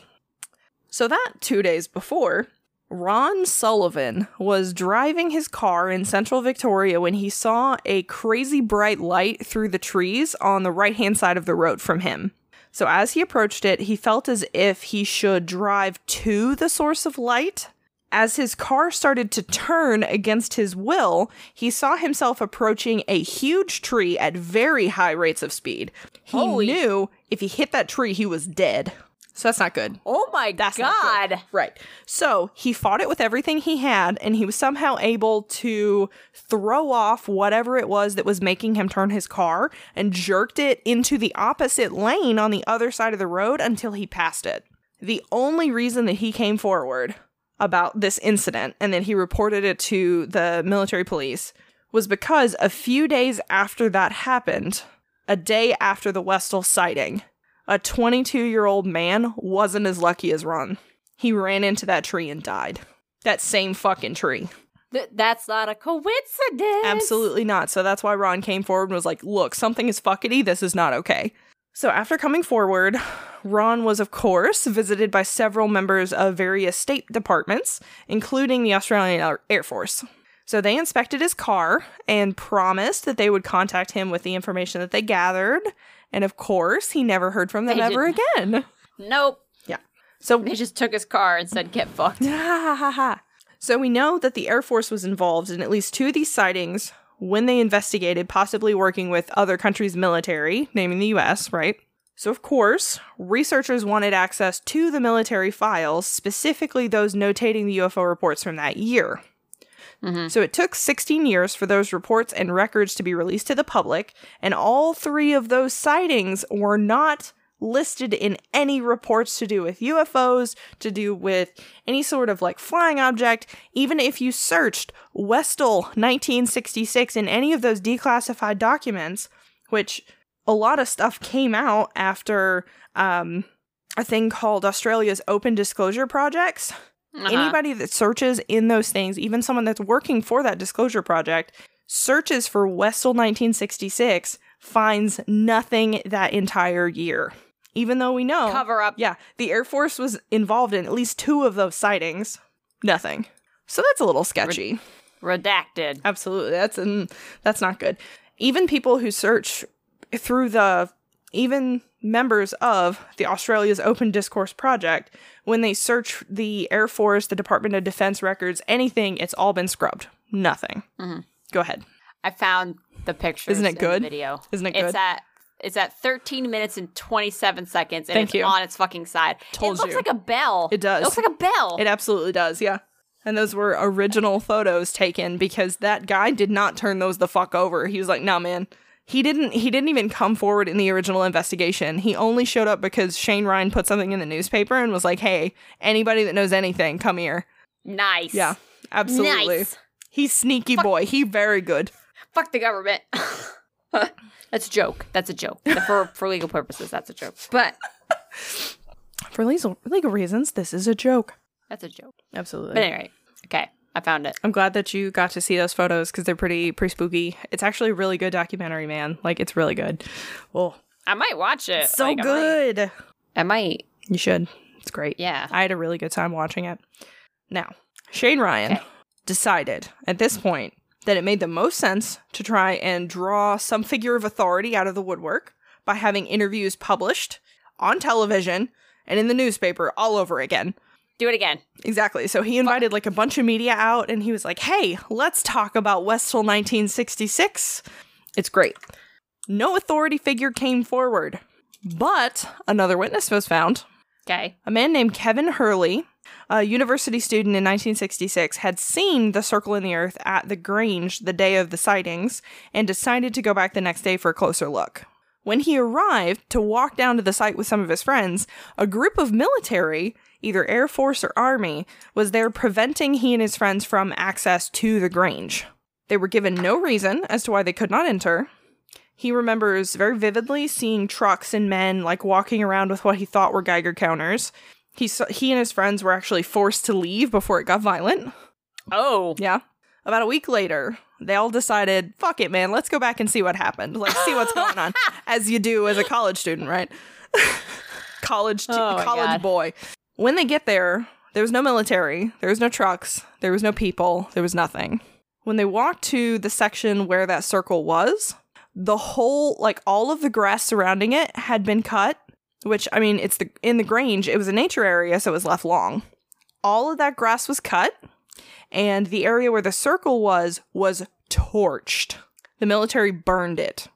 So that two days before, Ron Sullivan was driving his car in central Victoria when he saw a crazy bright light through the trees on the right-hand side of the road from him. So as he approached it, he felt as if he should drive to the source of light. As his car started to turn against his will, he saw himself approaching a huge tree at very high rates of speed. He Holy. knew if he hit that tree, he was dead. So that's not good. Oh my that's God. Right. So he fought it with everything he had, and he was somehow able to throw off whatever it was that was making him turn his car and jerked it into the opposite lane on the other side of the road until he passed it. The only reason that he came forward about this incident and that he reported it to the military police was because a few days after that happened, a day after the Westall sighting, a twenty-two-year-old man wasn't as lucky as Ron. He ran into that tree and died. That same fucking tree. Th- that's not a coincidence. Absolutely not. So that's why Ron came forward and was like, look, something is fuckity. This is not okay. So after coming forward, Ron was, of course, visited by several members of various state departments, including the Australian Air Force. So they inspected his car and promised that they would contact him with the information that they gathered. And of course, he never heard from them they ever didn't. again. Nope. Yeah. So they just took his car and said, get fucked. So we know that the Air Force was involved in at least two of these sightings when they investigated, possibly working with other countries' military, naming the U S, right? So of course, researchers wanted access to the military files, specifically those notating the U F O reports from that year. Mm-hmm. So it took sixteen years for those reports and records to be released to the public, and all three of those sightings were not listed in any reports to do with U F Os, to do with any sort of like flying object. Even if you searched Westall nineteen sixty-six in any of those declassified documents, which a lot of stuff came out after um, a thing called Australia's Open Disclosure Projects. Uh-huh. Anybody that searches in those things, even someone that's working for that disclosure project, searches for Westall nineteen sixty-six, finds nothing that entire year. Even though we know... Cover up. Yeah. The Air Force was involved in at least two of those sightings. Nothing. So that's a little sketchy. Red- redacted. Absolutely. That's an, that's not good. Even people who search through the... Even members of the Australia's Open Discourse Project, when they search the Air Force, the Department of Defense records, anything, it's all been scrubbed. Nothing. Mm-hmm. Go ahead. I found the pictures. Isn't it good? In the video. Isn't it good? It's at it's at thirteen minutes and twenty-seven seconds, and Thank it's you. on its fucking side. Told it looks you. like a bell. It does. It looks like a bell. It absolutely does. Yeah. And those were original photos taken because that guy did not turn those the fuck over. He was like, "Nah, man." He didn't He didn't even come forward in the original investigation. He only showed up because Shane Ryan put something in the newspaper and was like, hey, anybody that knows anything, come here. Nice. Yeah, absolutely. Nice. He's sneaky fuck. boy. He very good. Fuck the government. That's a joke. That's a joke. For, for legal purposes, that's a joke. But for legal, legal reasons, this is a joke. That's a joke. Absolutely. But anyway, okay. I found it. I'm glad that you got to see those photos because they're pretty pretty spooky. It's actually a really good documentary, man. Like, it's really good. Oh, I might watch it. It's so like, good. I might. I might. You should. It's great. Yeah. I had a really good time watching it. Now, Shane Ryan okay. decided at this point that it made the most sense to try and draw some figure of authority out of the woodwork by having interviews published on television and in the newspaper all over again. Do it again. Exactly. So he invited like a bunch of media out and he was like, hey, let's talk about Westall nineteen sixty-six. It's great. No authority figure came forward, but another witness was found. Okay. A man named Kevin Hurley, a university student in nineteen sixty-six, had seen the circle in the earth at the Grange the day of the sightings and decided to go back the next day for a closer look. When he arrived to walk down to the site with some of his friends, a group of military either Air Force or Army, was there preventing he and his friends from access to the Grange. They were given no reason as to why they could not enter. He remembers very vividly seeing trucks and men like walking around with what he thought were Geiger counters. He saw, he and his friends were actually forced to leave before it got violent. Oh. Yeah. About a week later, they all decided, fuck it, man, let's go back and see what happened. Like, see what's going on. As you do as a college student, right? college t- oh college boy. When they get there, there was no military. There was no trucks. There was no people. There was nothing. When they walked to the section where that circle was, the whole, like, all of the grass surrounding it had been cut, which, I mean, it's the in the Grange, it was a nature area, so it was left long. All of that grass was cut, and the area where the circle was was torched. The military burned it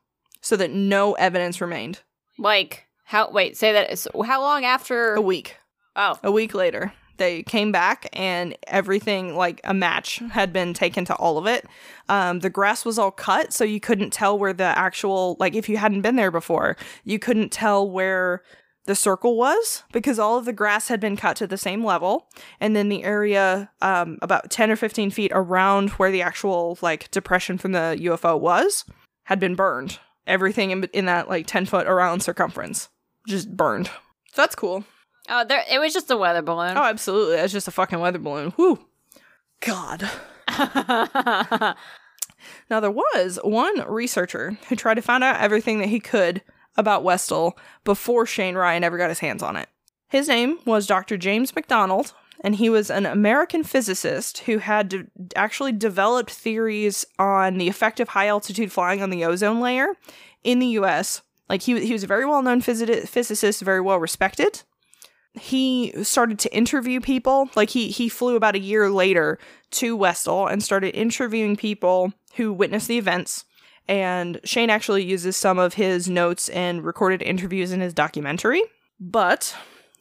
so that no evidence remained. Like, how, wait, say that, so how long after? A week. Oh. A week later. They came back and everything, like a match, had been taken to all of it. Um, the grass was all cut, so you couldn't tell where the actual, like if you hadn't been there before, you couldn't tell where the circle was because all of the grass had been cut to the same level. And then the area um, about ten or fifteen feet around where the actual like depression from the U F O was had been burned. Everything in, in that like ten foot around circumference just burned. So that's cool. Oh, there! It was just a weather balloon. Oh, absolutely. It was just a fucking weather balloon. Whoo. God. Now, there was one researcher who tried to find out everything that he could about Westall before Shane Ryan ever got his hands on it. His name was Doctor James McDonald, and he was an American physicist who had de- actually developed theories on the effect of high-altitude flying on the ozone layer in the U S. Like, he, he was a very well-known phys- physicist, very well-respected. He started to interview people. Like, he, he flew about a year later to Westall and started interviewing people who witnessed the events. And Shane actually uses some of his notes and recorded interviews in his documentary. But,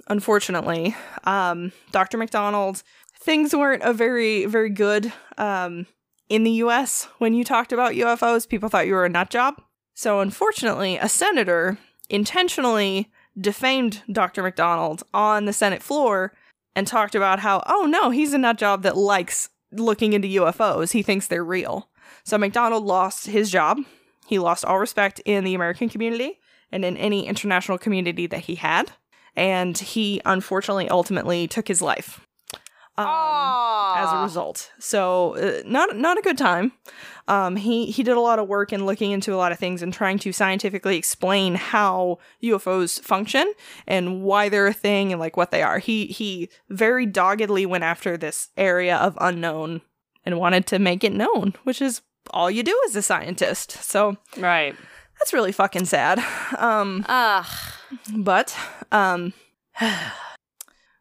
unfortunately, um, Doctor McDonald, things weren't a very, very good um, in the U S when you talked about U F Os. People thought you were a nut job. So, unfortunately, a senator intentionally defamed Doctor McDonald on the Senate floor and talked about how, oh no, he's a nut job that likes looking into U F Os. He thinks they're real. So McDonald lost his job. He lost all respect in the American community and in any international community that he had. And he unfortunately ultimately took his life um, as a result. So uh, not not a good time. Um, he, he did a lot of work in looking into a lot of things and trying to scientifically explain how U F Os function and why they're a thing and like what they are. He he very doggedly went after this area of unknown and wanted to make it known, which is all you do as a scientist. So right, that's really fucking sad. Um, Ugh. But um,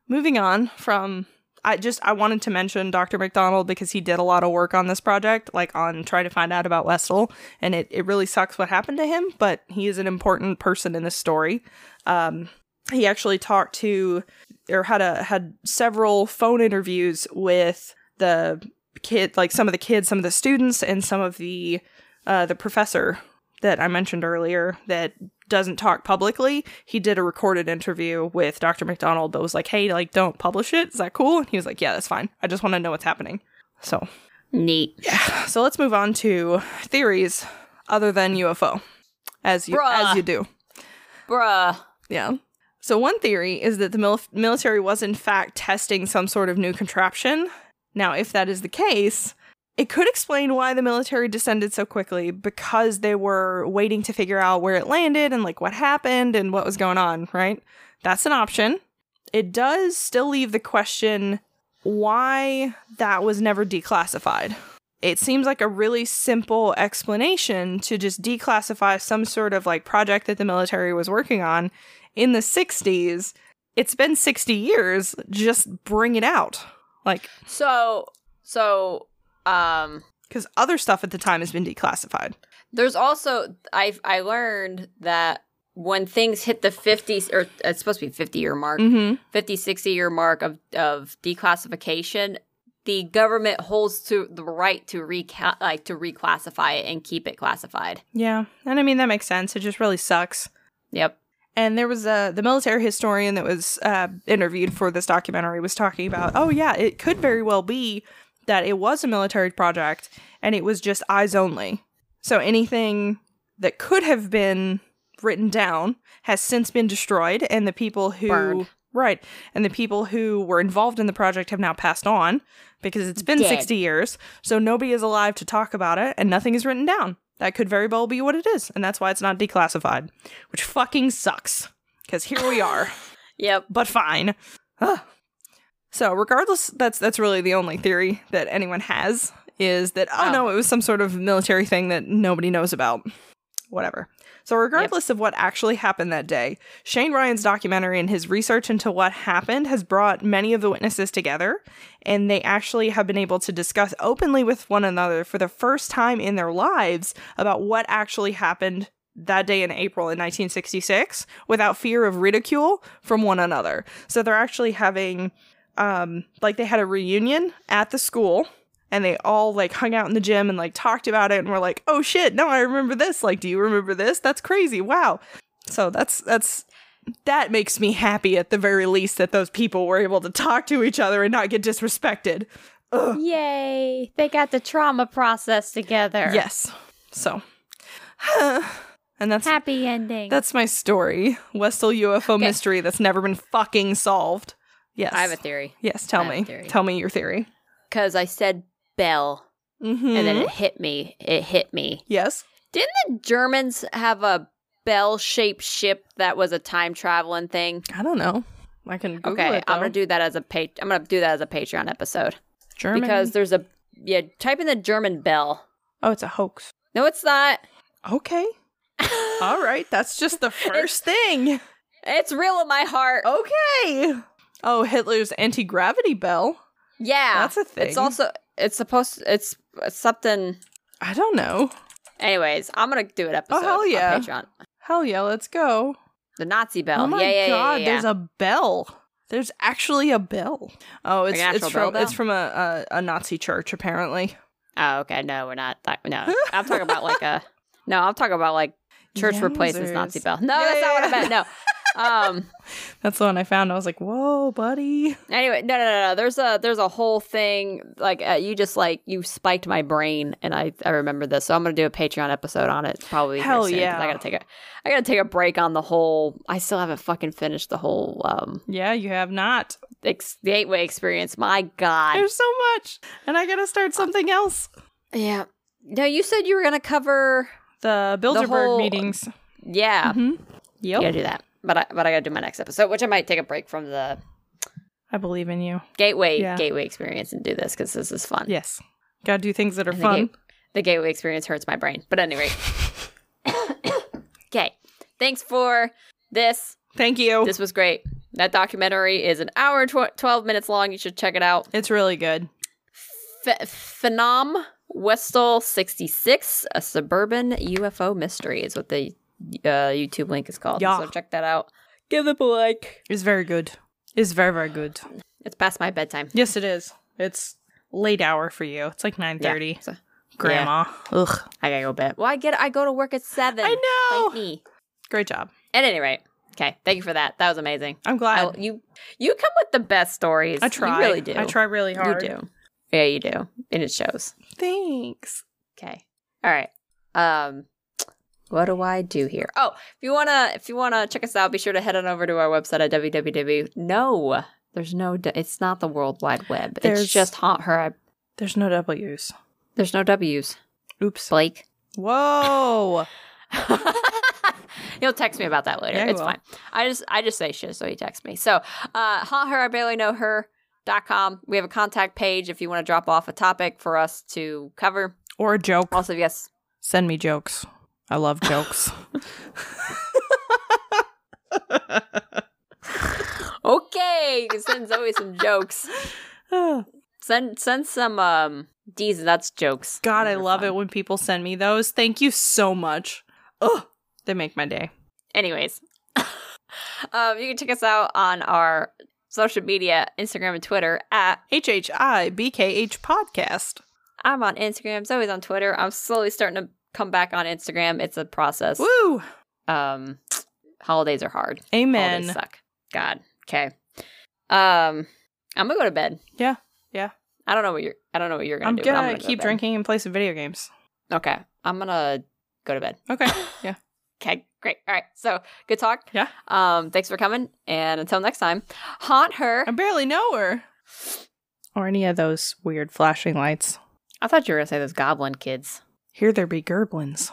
moving on from. I just, I wanted to mention Doctor McDonald because he did a lot of work on this project, like on trying to find out about Westall, and it, it really sucks what happened to him, but he is an important person in this story. Um, he actually talked to, or had a, had several phone interviews with the kid, like some of the kids, some of the students, and some of the, uh, the professor that I mentioned earlier that doesn't talk publicly. He did a recorded interview with Doctor McDonald that was like, hey, like, don't publish it. Is that cool? And he was like, yeah, that's fine. I just want to know what's happening. So. Neat. Yeah. So let's move on to theories other than U F O. As you, Bruh. as you do. Bruh. Yeah. So one theory is that the mil- military was in fact testing some sort of new contraption. Now, if that is the case, it could explain why the military descended so quickly, because they were waiting to figure out where it landed and like what happened and what was going on, right? That's an option. It does still leave the question why that was never declassified. It seems like a really simple explanation to just declassify some sort of like project that the military was working on in the sixties. It's been sixty years. Just bring it out. Like, so, so. Um, because other stuff at the time has been declassified. There's also, I I learned that when things hit the fifties, or it's supposed to be fifty-year mark, mm-hmm. fifty, sixty-year mark of, of declassification, the government holds to the right to reca- like to reclassify it and keep it classified. Yeah, and I mean, that makes sense. It just really sucks. Yep. And there was a, the military historian that was uh, interviewed for this documentary was talking about, oh yeah, it could very well be that it was a military project and it was just eyes only. So anything that could have been written down has since been destroyed, and the people who... Burned. Right. And the people who were involved in the project have now passed on because it's been Dead. sixty years. So nobody is alive to talk about it and nothing is written down. That could very well be what it is. And that's why it's not declassified, which fucking sucks because here we are. Yep. But fine. Ugh. So regardless, that's that's really the only theory that anyone has is that, oh, oh. no, it was some sort of military thing that nobody knows about. Whatever. So regardless yep. of what actually happened that day, Shane Ryan's documentary and his research into what happened has brought many of the witnesses together, and they actually have been able to discuss openly with one another for the first time in their lives about what actually happened that day in April in nineteen sixty-six without fear of ridicule from one another. So they're actually having, um, like they had a reunion at the school. And they all, like, hung out in the gym and, like, talked about it and were like, oh, shit, no, I remember this. Like, do you remember this? That's crazy. Wow. So that's, that's, that makes me happy at the very least that those people were able to talk to each other and not get disrespected. Ugh. Yay. They got the trauma process together. Yes. So. And that's. Happy ending. That's my story. Westall U F O okay. mystery that's never been fucking solved. Yes. I have a theory. Yes, tell me. Tell me your theory. Because I said. Bell. Mm-hmm. And then it hit me. It hit me. Yes. Didn't the Germans have a bell-shaped ship that was a time-traveling thing? I don't know. I can Google okay, it, though. I'm going to do that as a pa- I'm going to do that as a Patreon episode. German? Because there's a... Yeah, type in the German bell. Oh, it's a hoax. No, it's not. Okay. All right. That's just the first it's, thing. It's real in my heart. Okay. Oh, Hitler's anti-gravity bell. Yeah. That's a thing. It's also... It's supposed to, it's something. I don't know. Anyways, I'm going to do an episode oh, hell yeah. on Patreon. Hell yeah, let's go. The Nazi bell. Oh my yeah, yeah, God, yeah, yeah. There's a bell. There's actually a bell. Oh, it's it's from, bell? It's from a, a, a Nazi church, apparently. Oh, okay. No, we're not. Th- no, I'm talking about like a, no, I'm talking about like church Yenzers. Replaces Nazi bell. No, yeah, that's yeah. not what I meant. No. Um, that's the one I found. I was like, "Whoa, buddy!" Anyway, no, no, no, no. There's a there's a whole thing. Like uh, you just like you spiked my brain, and I I remember this. So I'm gonna do a Patreon episode on it. Probably hell soon, yeah. I gotta take a I gotta take a break on the whole. I still haven't fucking finished the whole. Um, yeah, you have not ex- the eight way experience. My God, there's so much, and I gotta start something uh, else. Yeah. No, you said you were gonna cover the Bilderberg the whole, meetings. Yeah. Mm-hmm. Yep. You gotta do that. But I but I gotta do my next episode, which I might take a break from the. I believe in you. Gateway yeah. gateway experience and do this because this is fun. Yes, gotta do things that are and fun. The, ga- the gateway experience hurts my brain, but anyway. Okay, thanks for this. Thank you. This was great. That documentary is an hour and tw- twelve minutes long. You should check it out. It's really good. F- Phenom Westall sixty-six, a suburban U F O mystery, is what the. Uh, YouTube link is called. Yeah. So check that out. Give it a like. It's very good. It's very, very good. It's past my bedtime. Yes, it is. It's late hour for you. It's like nine thirty. Yeah, so, Grandma. Yeah. Ugh. I gotta go bed. Well, I get. I go to work at seven. I know. Like me. Great job. At any rate. Okay. Thank you for that. That was amazing. I'm glad. I, you you come with the best stories. I try. You really do. I try really hard. You do. Yeah, you do. And it shows. Thanks. Okay. All right. Um... What do I do here? Oh, if you wanna, if you wanna check us out, be sure to head on over to our website at www. No, there's no. It's not the World Wide Web. There's, it's just haunt her. There's no W's. There's no W's. Oops, Blake. Whoa. You'll text me about that later. Yeah, it's will. Fine. I just, I just say shit, so he texts me. So, uh, haunt her. I barely know her. dot com. We have a contact page if you want to drop off a topic for us to cover or a joke. Also, yes, send me jokes. I love jokes. Okay, you can send Zoe some jokes. Send send some um D's and that's jokes. God, those I love fun. It when people send me those. Thank you so much. Ugh, they make my day. Anyways, um, you can check us out on our social media, Instagram and Twitter at H H I B K H Podcast. I'm on Instagram. Zoe's on Twitter. I'm slowly starting to come back on Instagram. It's a process. Woo! Um, Holidays are hard. Amen. Holidays suck. God. Okay. Um, I'm gonna go to bed. Yeah. Yeah. I don't know what you're. I don't know what you're gonna I'm do. Gonna I'm gonna keep go to drinking and play some video games. Okay. I'm gonna go to bed. Okay. Yeah. Okay. Great. All right. So good talk. Yeah. Um. Thanks for coming. And until next time, haunt her. I barely know her. Or any of those weird flashing lights. I thought you were gonna say those goblin kids. Here there be gerblins.